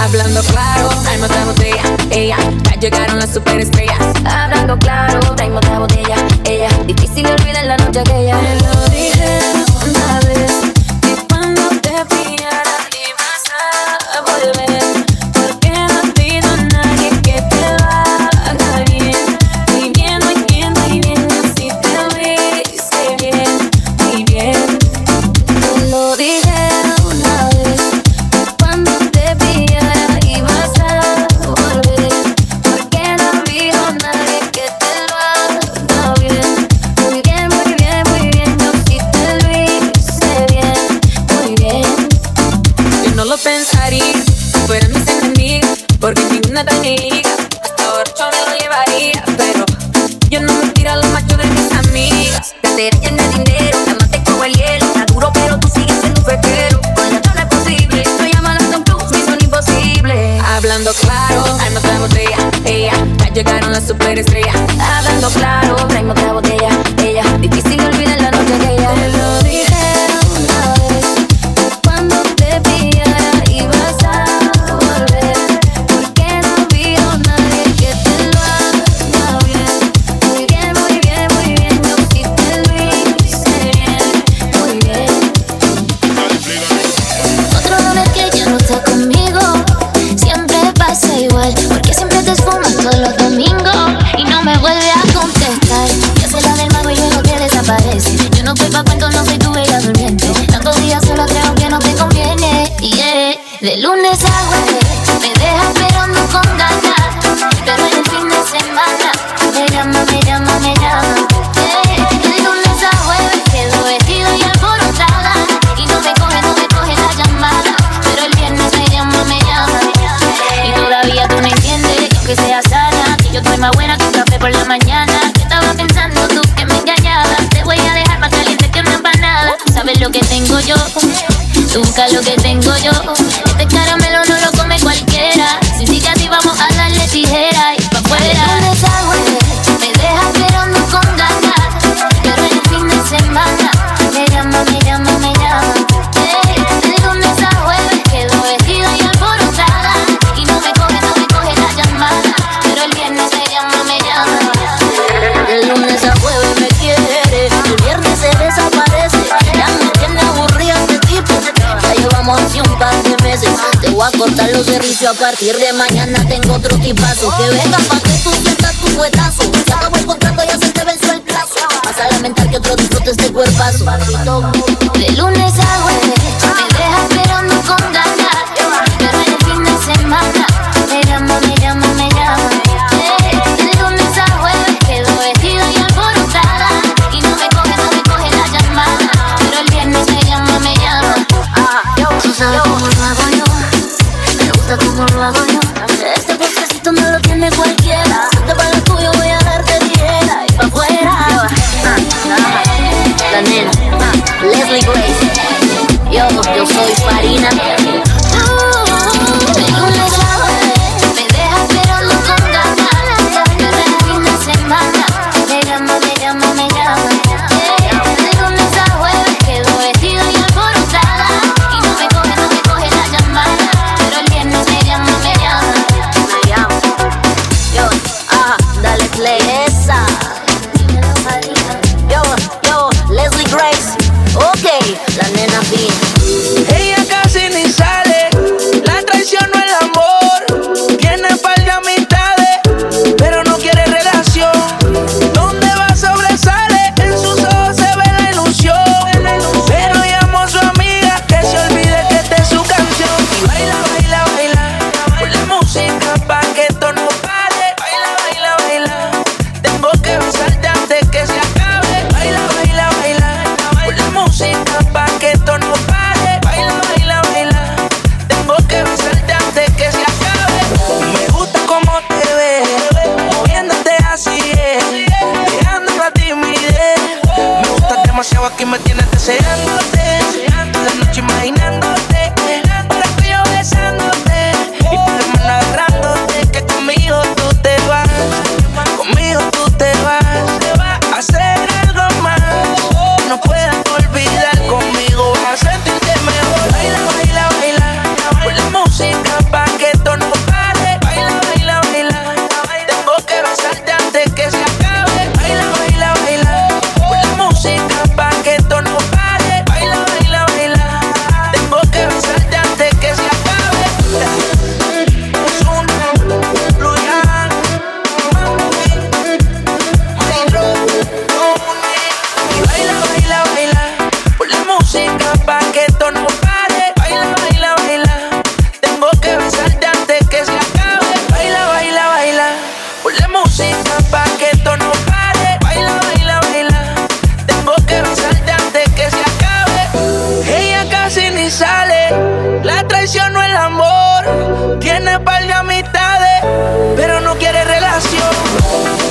Hablando claro, alma otra botella. De lunes a jueves me deja esperando con ganas, pero en el fin de semana me llama, me llama, me llama. De lunes a jueves quedo vestido y alborotada y no me coge la llamada, pero el viernes me llama, me llama. Y todavía tú no entiendes que aunque sea sana, que yo estoy más buena que un café por la mañana. ¿Qué estaba pensando tú que me engañabas? Te voy a dejar más caliente que una empanada. ¿Sabes lo que tengo yo? Tú busca lo que tengo yo. Este caramelo no lo come cualquiera. Si sigue así vamos a darle tijera y pa' fuera. De lunes a jueves me deja esperando con ganas, pero el fin de semana me llama, me llama, me llama. De lunes a jueves quedo vestida y alborotada y no me coge la llamada, pero el viernes me llama, me llama. De lunes a jueves me quiere, el viernes se desaparece. Ya me tiene aburrida este tipo. Ya llevamos así un par de meses. Te voy a cortar los servicios, a partir de mañana tengo otro tipazo. Que venga pa' que tú sientas tu huetazo. Se acabó el contrato, ya se te venció el plazo. Vas a lamentar que otro disfrute este cuerpazo. De lunes a jueves me deja esperando con ganas, pero el fin de semana me llama, me llama, me llama. De lunes a jueves quedo vestida y alborotada y no me coge la llamada, pero el viernes me llama, me llama. Tú sabes cómo lo hago yo, me gusta cómo lo hago yo. Este bosquecito no lo tiene cualquiera. Te para lo tuyo voy a darte tijera y pa' afuera. La nena, Leslie Grace. Yo soy Farina. De lunes a jueves me deja esperando con ganas, pero el fin de semana me llama, me llama, me llama. De lunes a jueves quedo vestida y alborotada y no me coge la llamada, pero el viernes me llama, me llama. Me llama. Yo, dale play esa. Yo, Leslie Grace. Okay, la nena fina. Ella casi ni sale, la traición no es el amor. Tiene par de amistades, pero no quiere relación. Donde va sobresale, en sus ojos se ve la ilusión. Pero llamo a su amiga que se olvide que esta es su canción. Y baila, baila, baila, con la música pa' que esto no pare. Baila, baila, baila, tengo que besarte antes que se acabe. Baila, baila, baila, con la música pa' que esto no pare. Baila, baila, baila, tengo que besarte antes que se acabe. Me gusta cómo te ves, moviéndote así, dejando la timidez. Me gusta demasiado, aquí me tienes deseándote, la noche imaginándote, por eso yo besándote y por la mano agarrándote, que conmigo tú te vas a hacer algo más que no puedas olvidar. Conmigo vas a sentirte mejor. Baila, baila, baila, con la música pa' que esto no pare. Baila, baila, baila, tengo que besarte antes que se acabe. Baila, baila, baila, con la música pa' que esto no pare. Baila, baila, baila, tengo que besarte antes que se acabe. Ozuna, Luyan, Mayro, Tony. Y baila, baila, baila, con la música pa' que esto no pare. Baila, baila, baila, tengo que besarte antes que se acabe. Baila, baila, baila, con la música pa' que esto no pare. Baila, baila, baila, tengo que besarte antes que se acabe. Ella casi ni sale, la traición no es el amor. Tiene par de amistades, pero no quiere relación.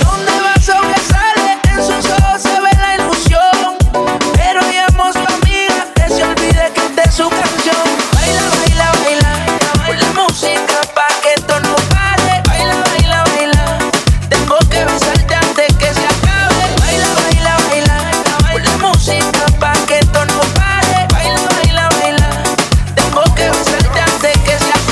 Donde va sobresale, en sus ojos se ve la ilusión. Pero llamo a su amiga que se olvide que esta es su canción. Baila, baila, baila, con la música pa' que esto no pare. Baila, baila, baila, tengo que besarte antes que se acabe. Baila, baila, baila, con la música pa' que esto no pare. Baila, baila, baila, tengo que besarte antes que se acabe.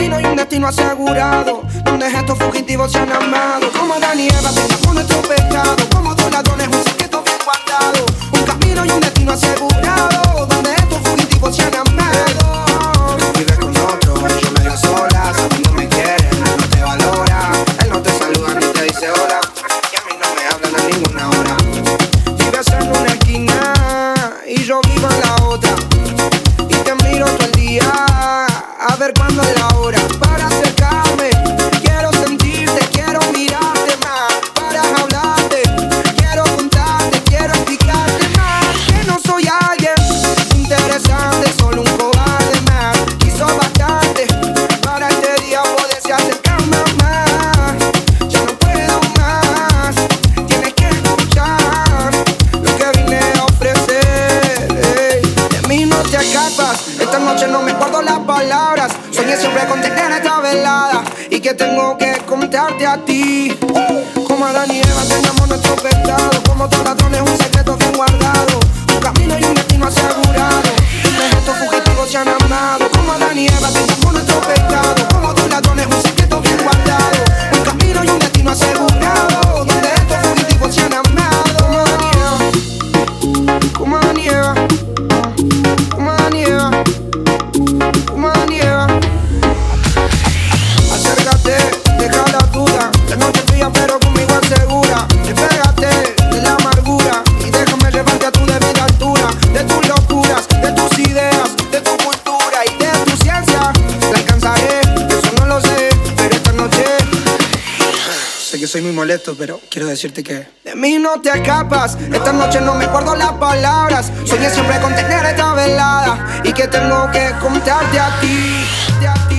vino y un destino asegurado, donde estos fugitivos se han amado. Como Adán y Eva, con nuestro pecado, como dos ladrones, un secreto bien guardado. Un camino y un destino asegurado, donde estos fugitivos se han amado. Tú vives con otro, yo me veo sola. Si no me quieres, él no te valora. Él no te saluda ni te dice hola, y a mí no me hablan a ninguna hora. Vives en una esquina y yo vivo en la otra, y te miro todo el día a ver cuándo es la hora para acercarme. Quiero sentirte, quiero mirarte más, para hablarte, quiero contarte, quiero explicarte más, que no soy alguien interesante, solo un cobarde más. Quiso bastante para este día poderse acercarme más. Ya no puedo más, tienes que escuchar lo que vine a ofrecer. Hey, de mí no te escapas, esta noche no me guardo las palabras. Soñé siempre con tener esta velada y que tengo que contarte a ti. Como Adán y Eva teníamos nuestro pecado, como dos ladrones un secreto bien guardado, un camino y un destino asegurado, donde estos fugitivos se han amado. Como Adán y Eva teníamos nuestro pecado, como dos ladrones un secreto bien guardado, un camino y un destino asegurado, donde estos fugitivos se han amado. Como Adán y Eva, como Adán y Eva, como Adán y Eva, como Adán y Eva. Deja la duda, la noche es tuya pero conmigo asegura. Despégate de la amargura y déjame llevarte a tu debida altura. De tus locuras, de tus ideas, de tu cultura y de tu ciencia. La alcanzaré, eso no lo sé, pero esta noche sé que soy muy molesto, pero quiero decirte que de mí no te escapas. Esta noche no me guardo las palabras. Soñé siempre con tener esta velada y que tengo que contarte a ti, a ti.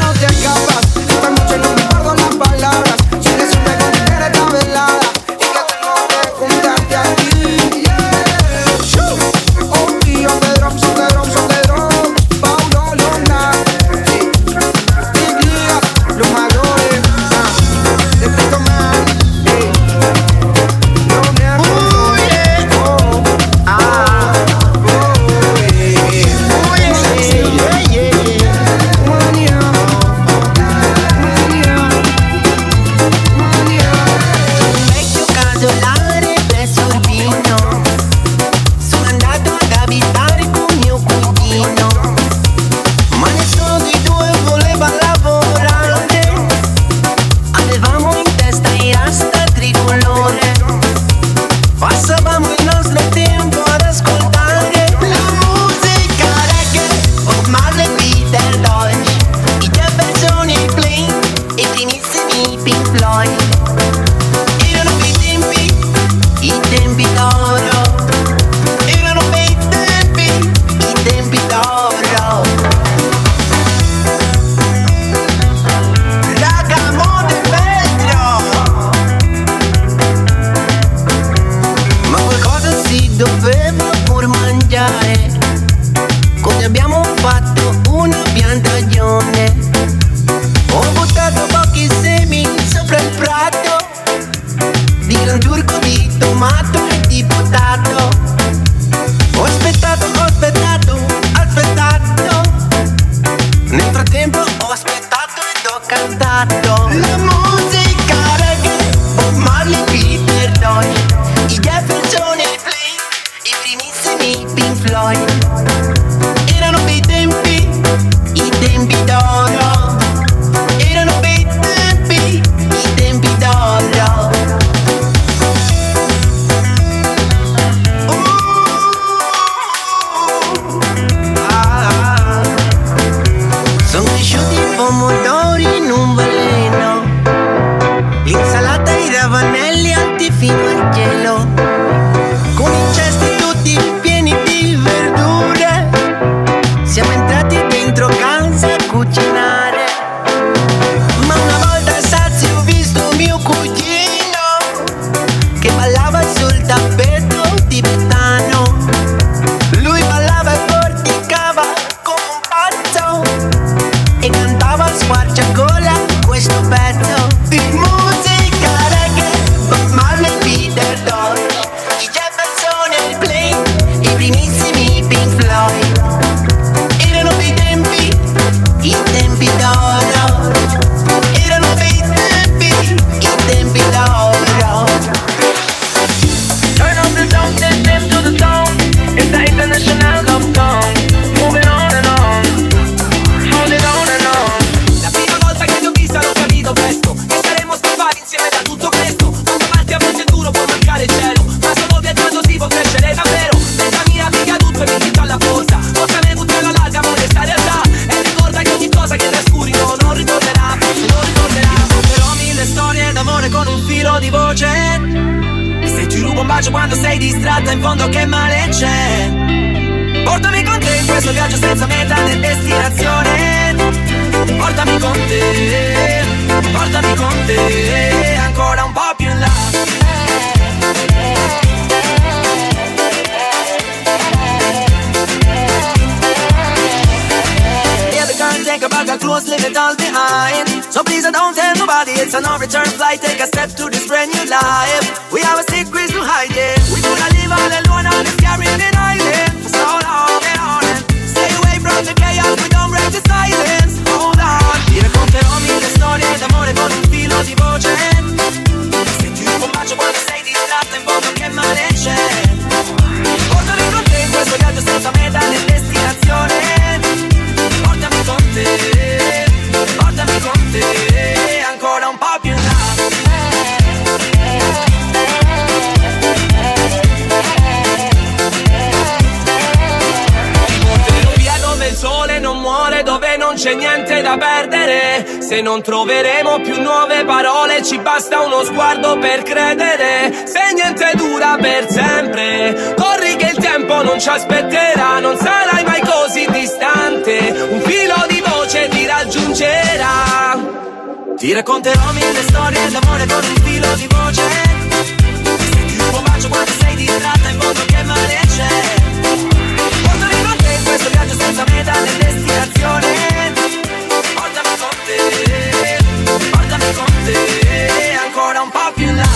No te escapas, esta noche no me guardo las palabras. Soñé siempre con tener esta velada y que tengo que contarte a ti. Yeah. Oh, tío, Pedro, Paulo, Lona, sí. Big Liga, los mayores, de Pito Man, no me acuerdo. Oh, yeah. Oh, ah. Oh, yeah. Oh, yeah. Guarda con la bacio quando sei distratta, in fondo che male c'è? Portami con te in questo viaggio senza meta né destinazione. Portami con te, portami con te, ancora un po' più in là. Back and close, leave it all behind. So please don't tell nobody, it's a no-return flight. Take a step to this brand new life. We have a secret to hide it. We could have lived all alone on this Caribbean island for so long and on and stay away from the chaos, we don't break the silence. Hold on, ti racconterò mille storie d'amore con un filo di voce. Se ti compaccio quando sei distratta, in fondo che male c'è? Portami con te in questo viaggio senza meta né destinazione. Portami con te ancora un po' più in là. Ti porterò via dove il sole non muore, dove non c'è niente da perdere. Se non troveremo più nuove parole, ci basta uno sguardo per credere. Se niente dura per sempre, corri che il tempo non ci aspetterà. Non sarai mai così distante, un filo di voce ti raggiungerà. Ti racconterò mille storie d'amore con un filo di voce. Senti un po' bacio quando sei distratta, in modo che male c'è? Portami con te in questo viaggio senza meta né destinazione. Portami con te, portami con te, ancora un po' più in là.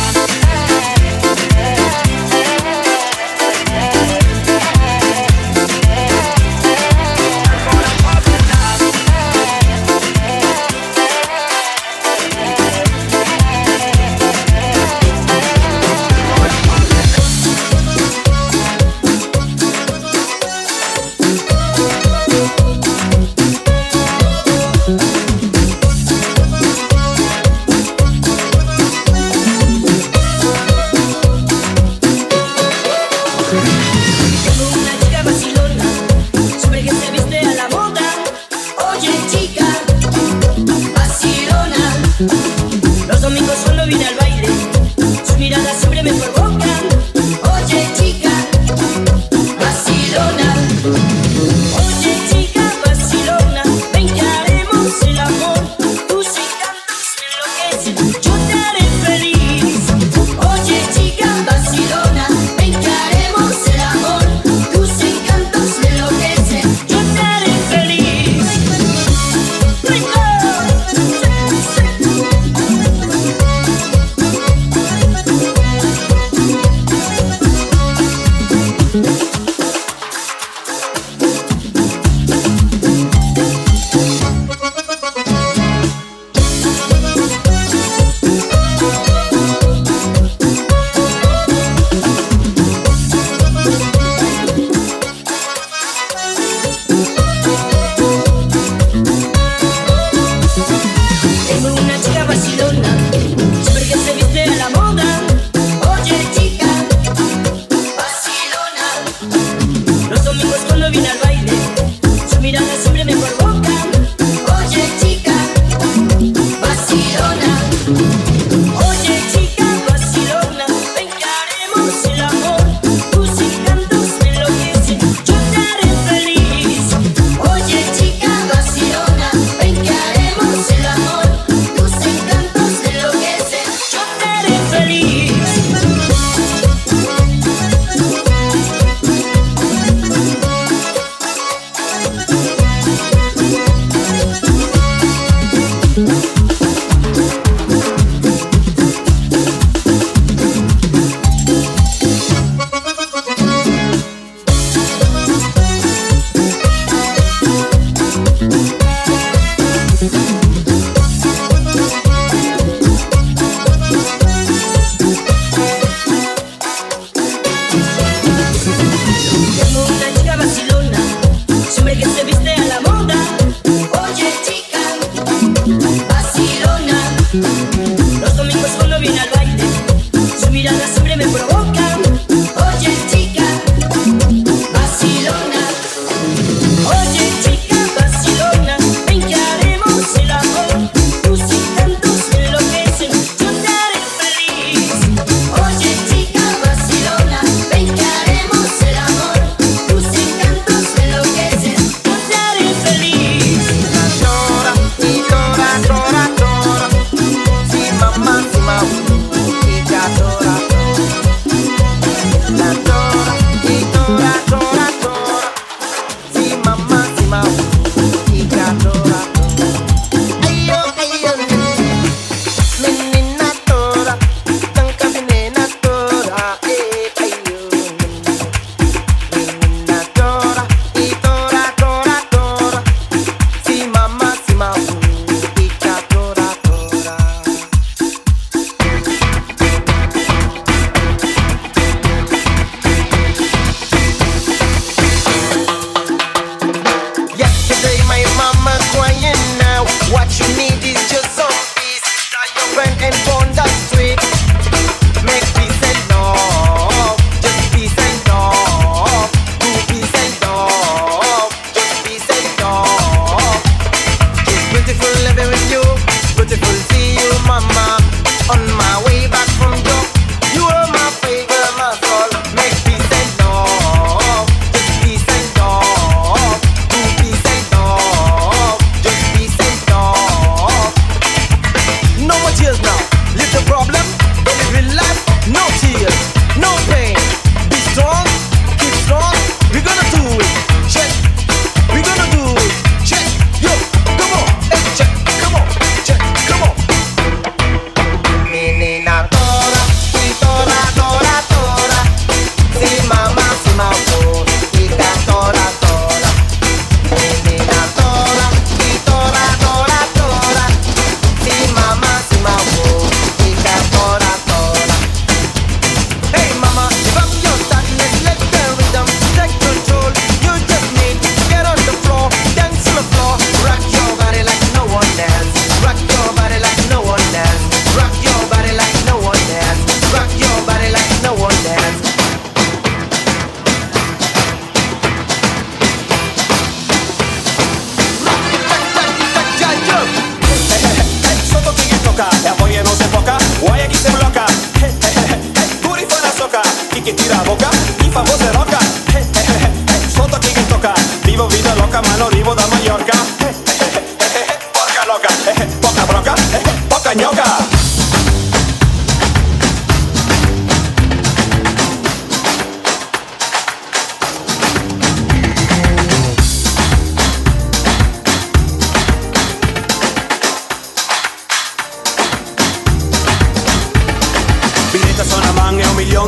loca, la boya no se foca, guay aquí se bloca. Hey, hey, hey, hey, puri fuera soca, Kiki tira boca, mi favor se loca. Hey, hey, hey, hey, soto Kiki toca, vivo vida loca, mano vivo da Mallorca. Hey, hey, hey, hey, hey, porca loca, hey, hey, poca broca, hey, hey, poca ñoca.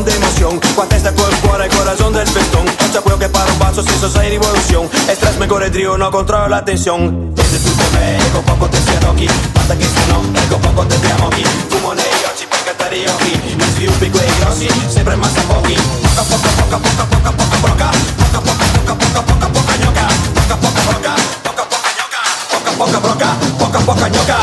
De emoción, con testa, con el cuore, el corazón del festón. Ocha puedo que para un vaso, si eso es revolución. Estrés me corre el trío, no controlo la tensión. Desde tu bebé, con poco te siano aquí. Basta che se no, con poco te siamo qui. Fumo nei occhi, poi cantare occhi. Mi sviluppi quei grossi, sempre massa pochi. Poca, poca, poca, poca, poca, poca, poca. Poca, poca, poca, poca, poca, poca, ñoca. Poca, poca, broca, poca, poca, ñoca. Poca, poca, broca, poca, poca, ñoca.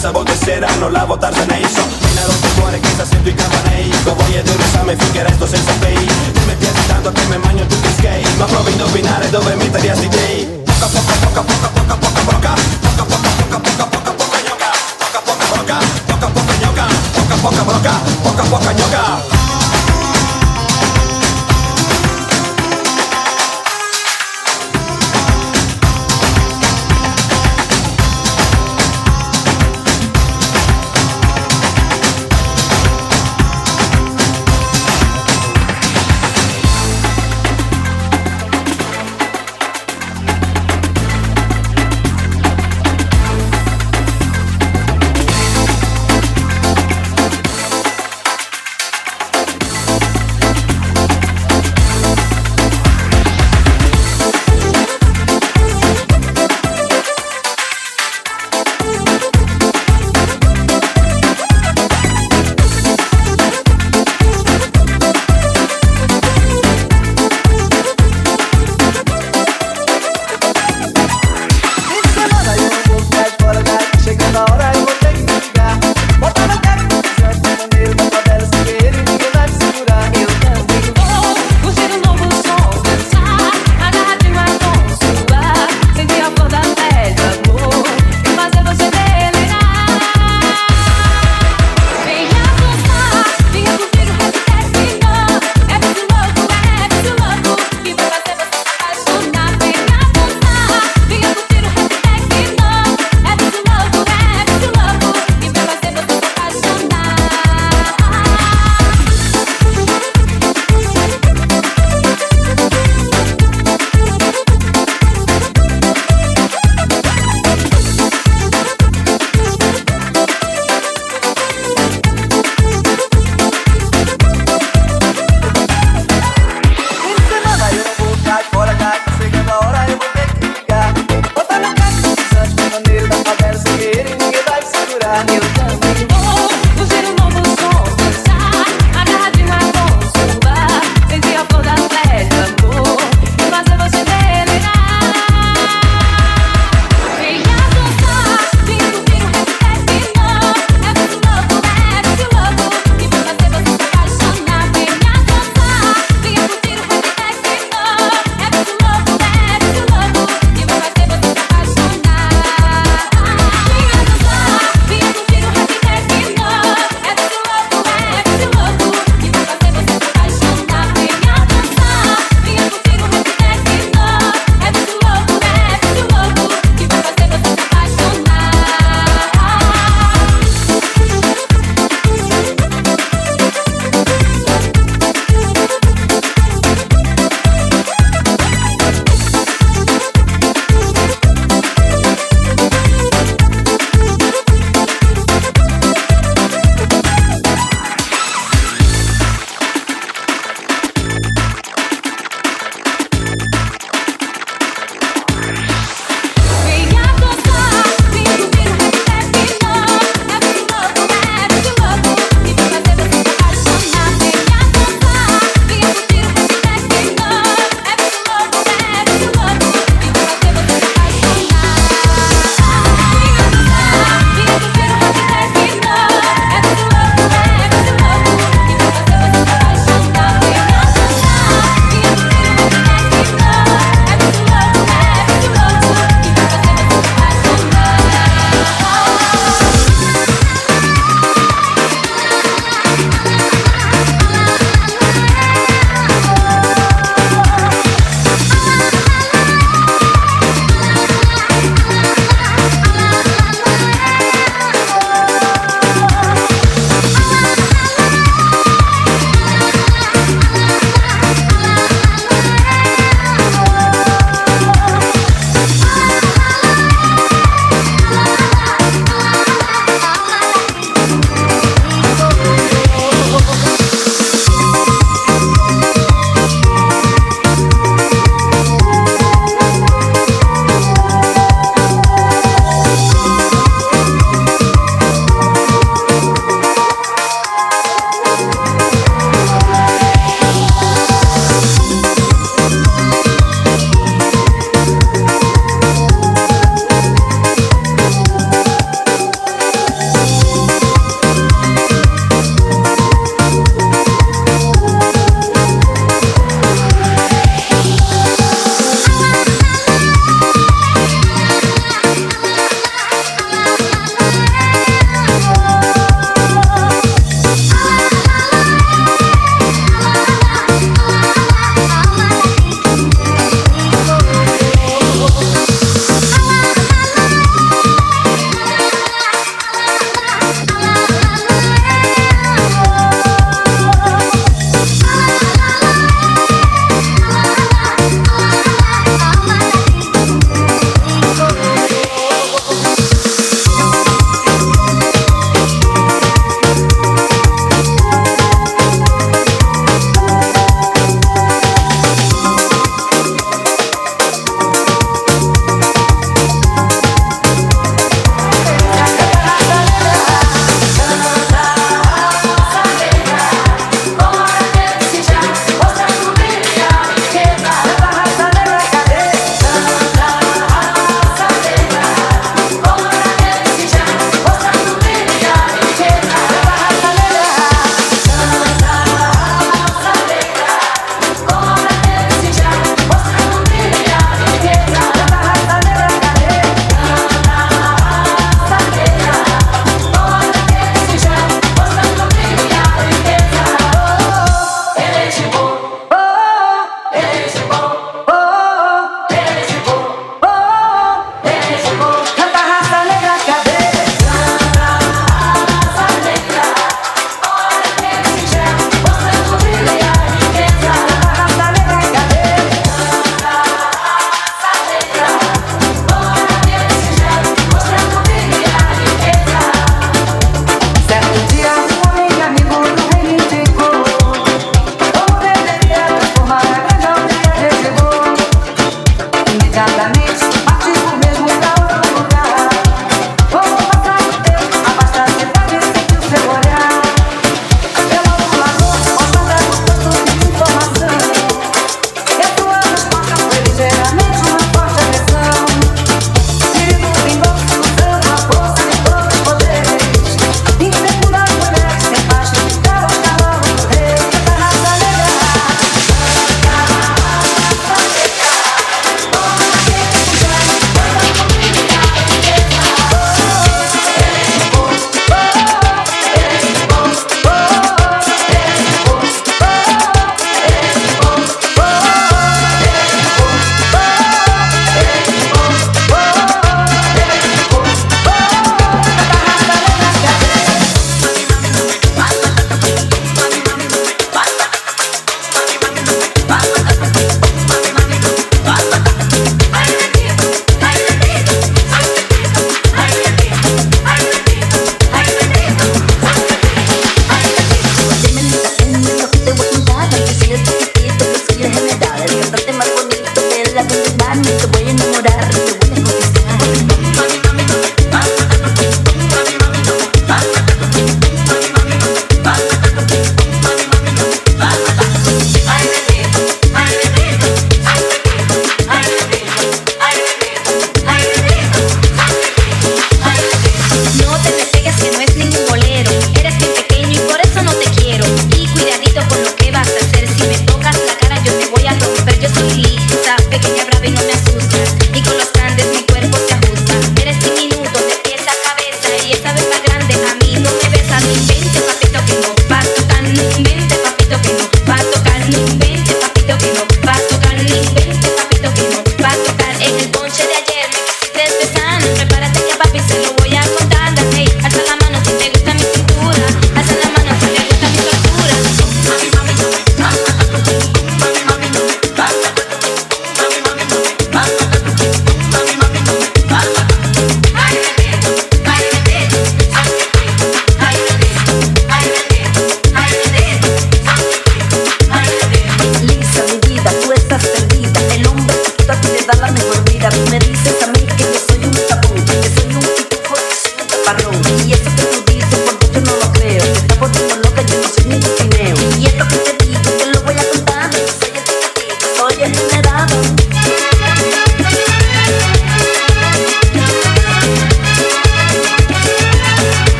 Sa voto saranno la votarse nei so. Nella rotta cuore che sta sento i campanei. Con voglia di un esame finché resto senza pay. Tu mi piaci tanto che mi magno tutti i skate. Ma provo a indovinare dove mi tagliasti gay. Poca poca poca poca poca poca poca. Poca poca poca poca poca ñoca. Poca poca poca poca poca ñoca. Poca poca poca poca poca ñoca.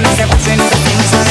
non stai facendo attenzione.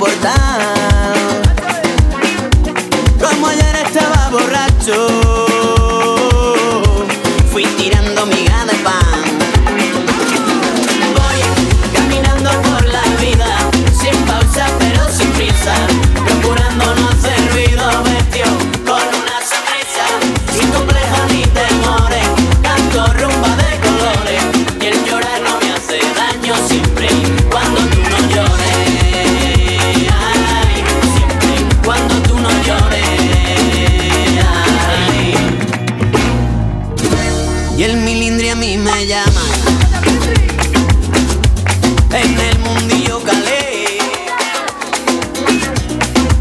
importar. Como ayer estaba borracho, fui tirando migas de pan. Voy caminando por la vida, sin pausa pero sin prisa, procurando no hacer ruido, vestido con una sonrisa, sin complejos ni temores, canto rumba de colores, y el llorar no me hace daño siempre y cuando tú no llores. Ay, siempre y cuando tú no llores. Y el milindri a mí me llama, en el mundillo calé,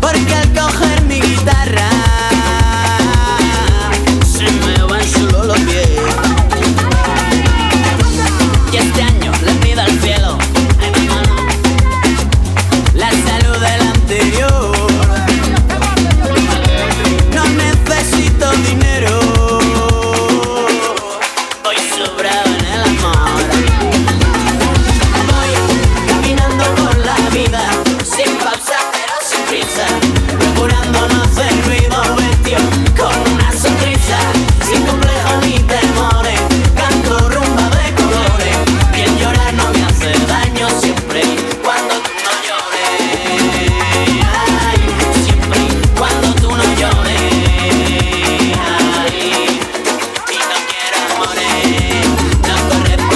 porque al coger mi guitarra se me van solo los pies. Y este año le pido al cielo, en mi mano, la salud del anterior. No necesito dinero, procurando no hacer ruido, vestido con una sonrisa, sin complejos ni temores, canto rumba de colores, y el llorar no me hace daño siempre y cuando tú no llores. Ay, siempre y cuando tú no llores. Ay, y no quiero amores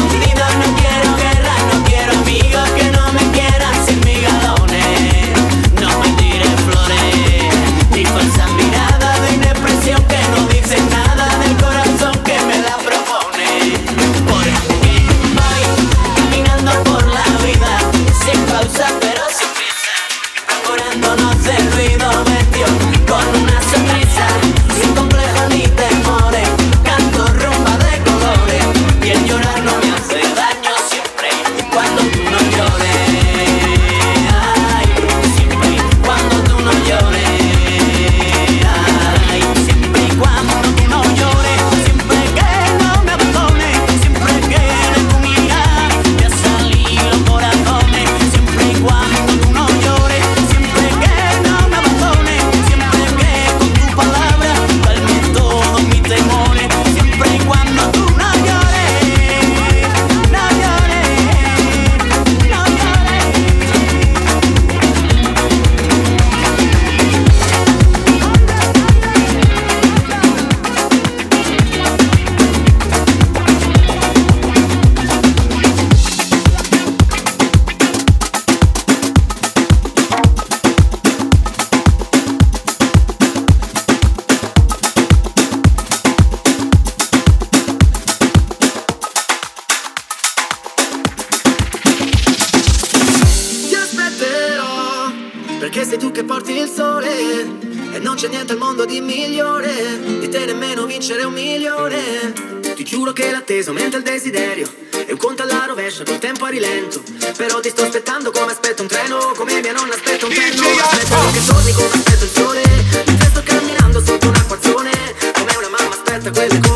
no correspondidos, no quiero guerra, no quiero amigos que no me quieran sin mi galones. No me tires flores ni falsas miradas de inexpresión que no dicen nada del corazón que me la propone. Porque voy caminando por la vida, sin pausa pero sin prisa, procurando no hacer ruido, vestido con una sonrisa, sin complejos ni temores, canto rumba de colores, y el llorar no me hace daño siempre y cuando tú no llores. Ay, siempre y cuando tú no llores. Ay, siempre y cuando tú no llores. Siempre que no me abandones, siempre que de tu mirada me ha salido corazones. Siempre y cuando tú no llores, siempre que no me abandones, siempre que con tu palabra calmes todos mis temores. Siempre y cuando tú no llores, no llores, no llores. Ti aspetterò, perché sei tu che porti il sole, e non c'è niente al mondo di migliore, di te nemmeno vincere un milione. Ti giuro che l'attesa aumenta il desiderio, e un conto alla rovescia col tempo a rilento, però ti sto aspettando come aspetto un treno, come mia nonna aspetta un treno. Aspetto che torni come aspetto il sole, mentre sto camminando sotto un acquazzone, come una mamma aspetta quelle cose.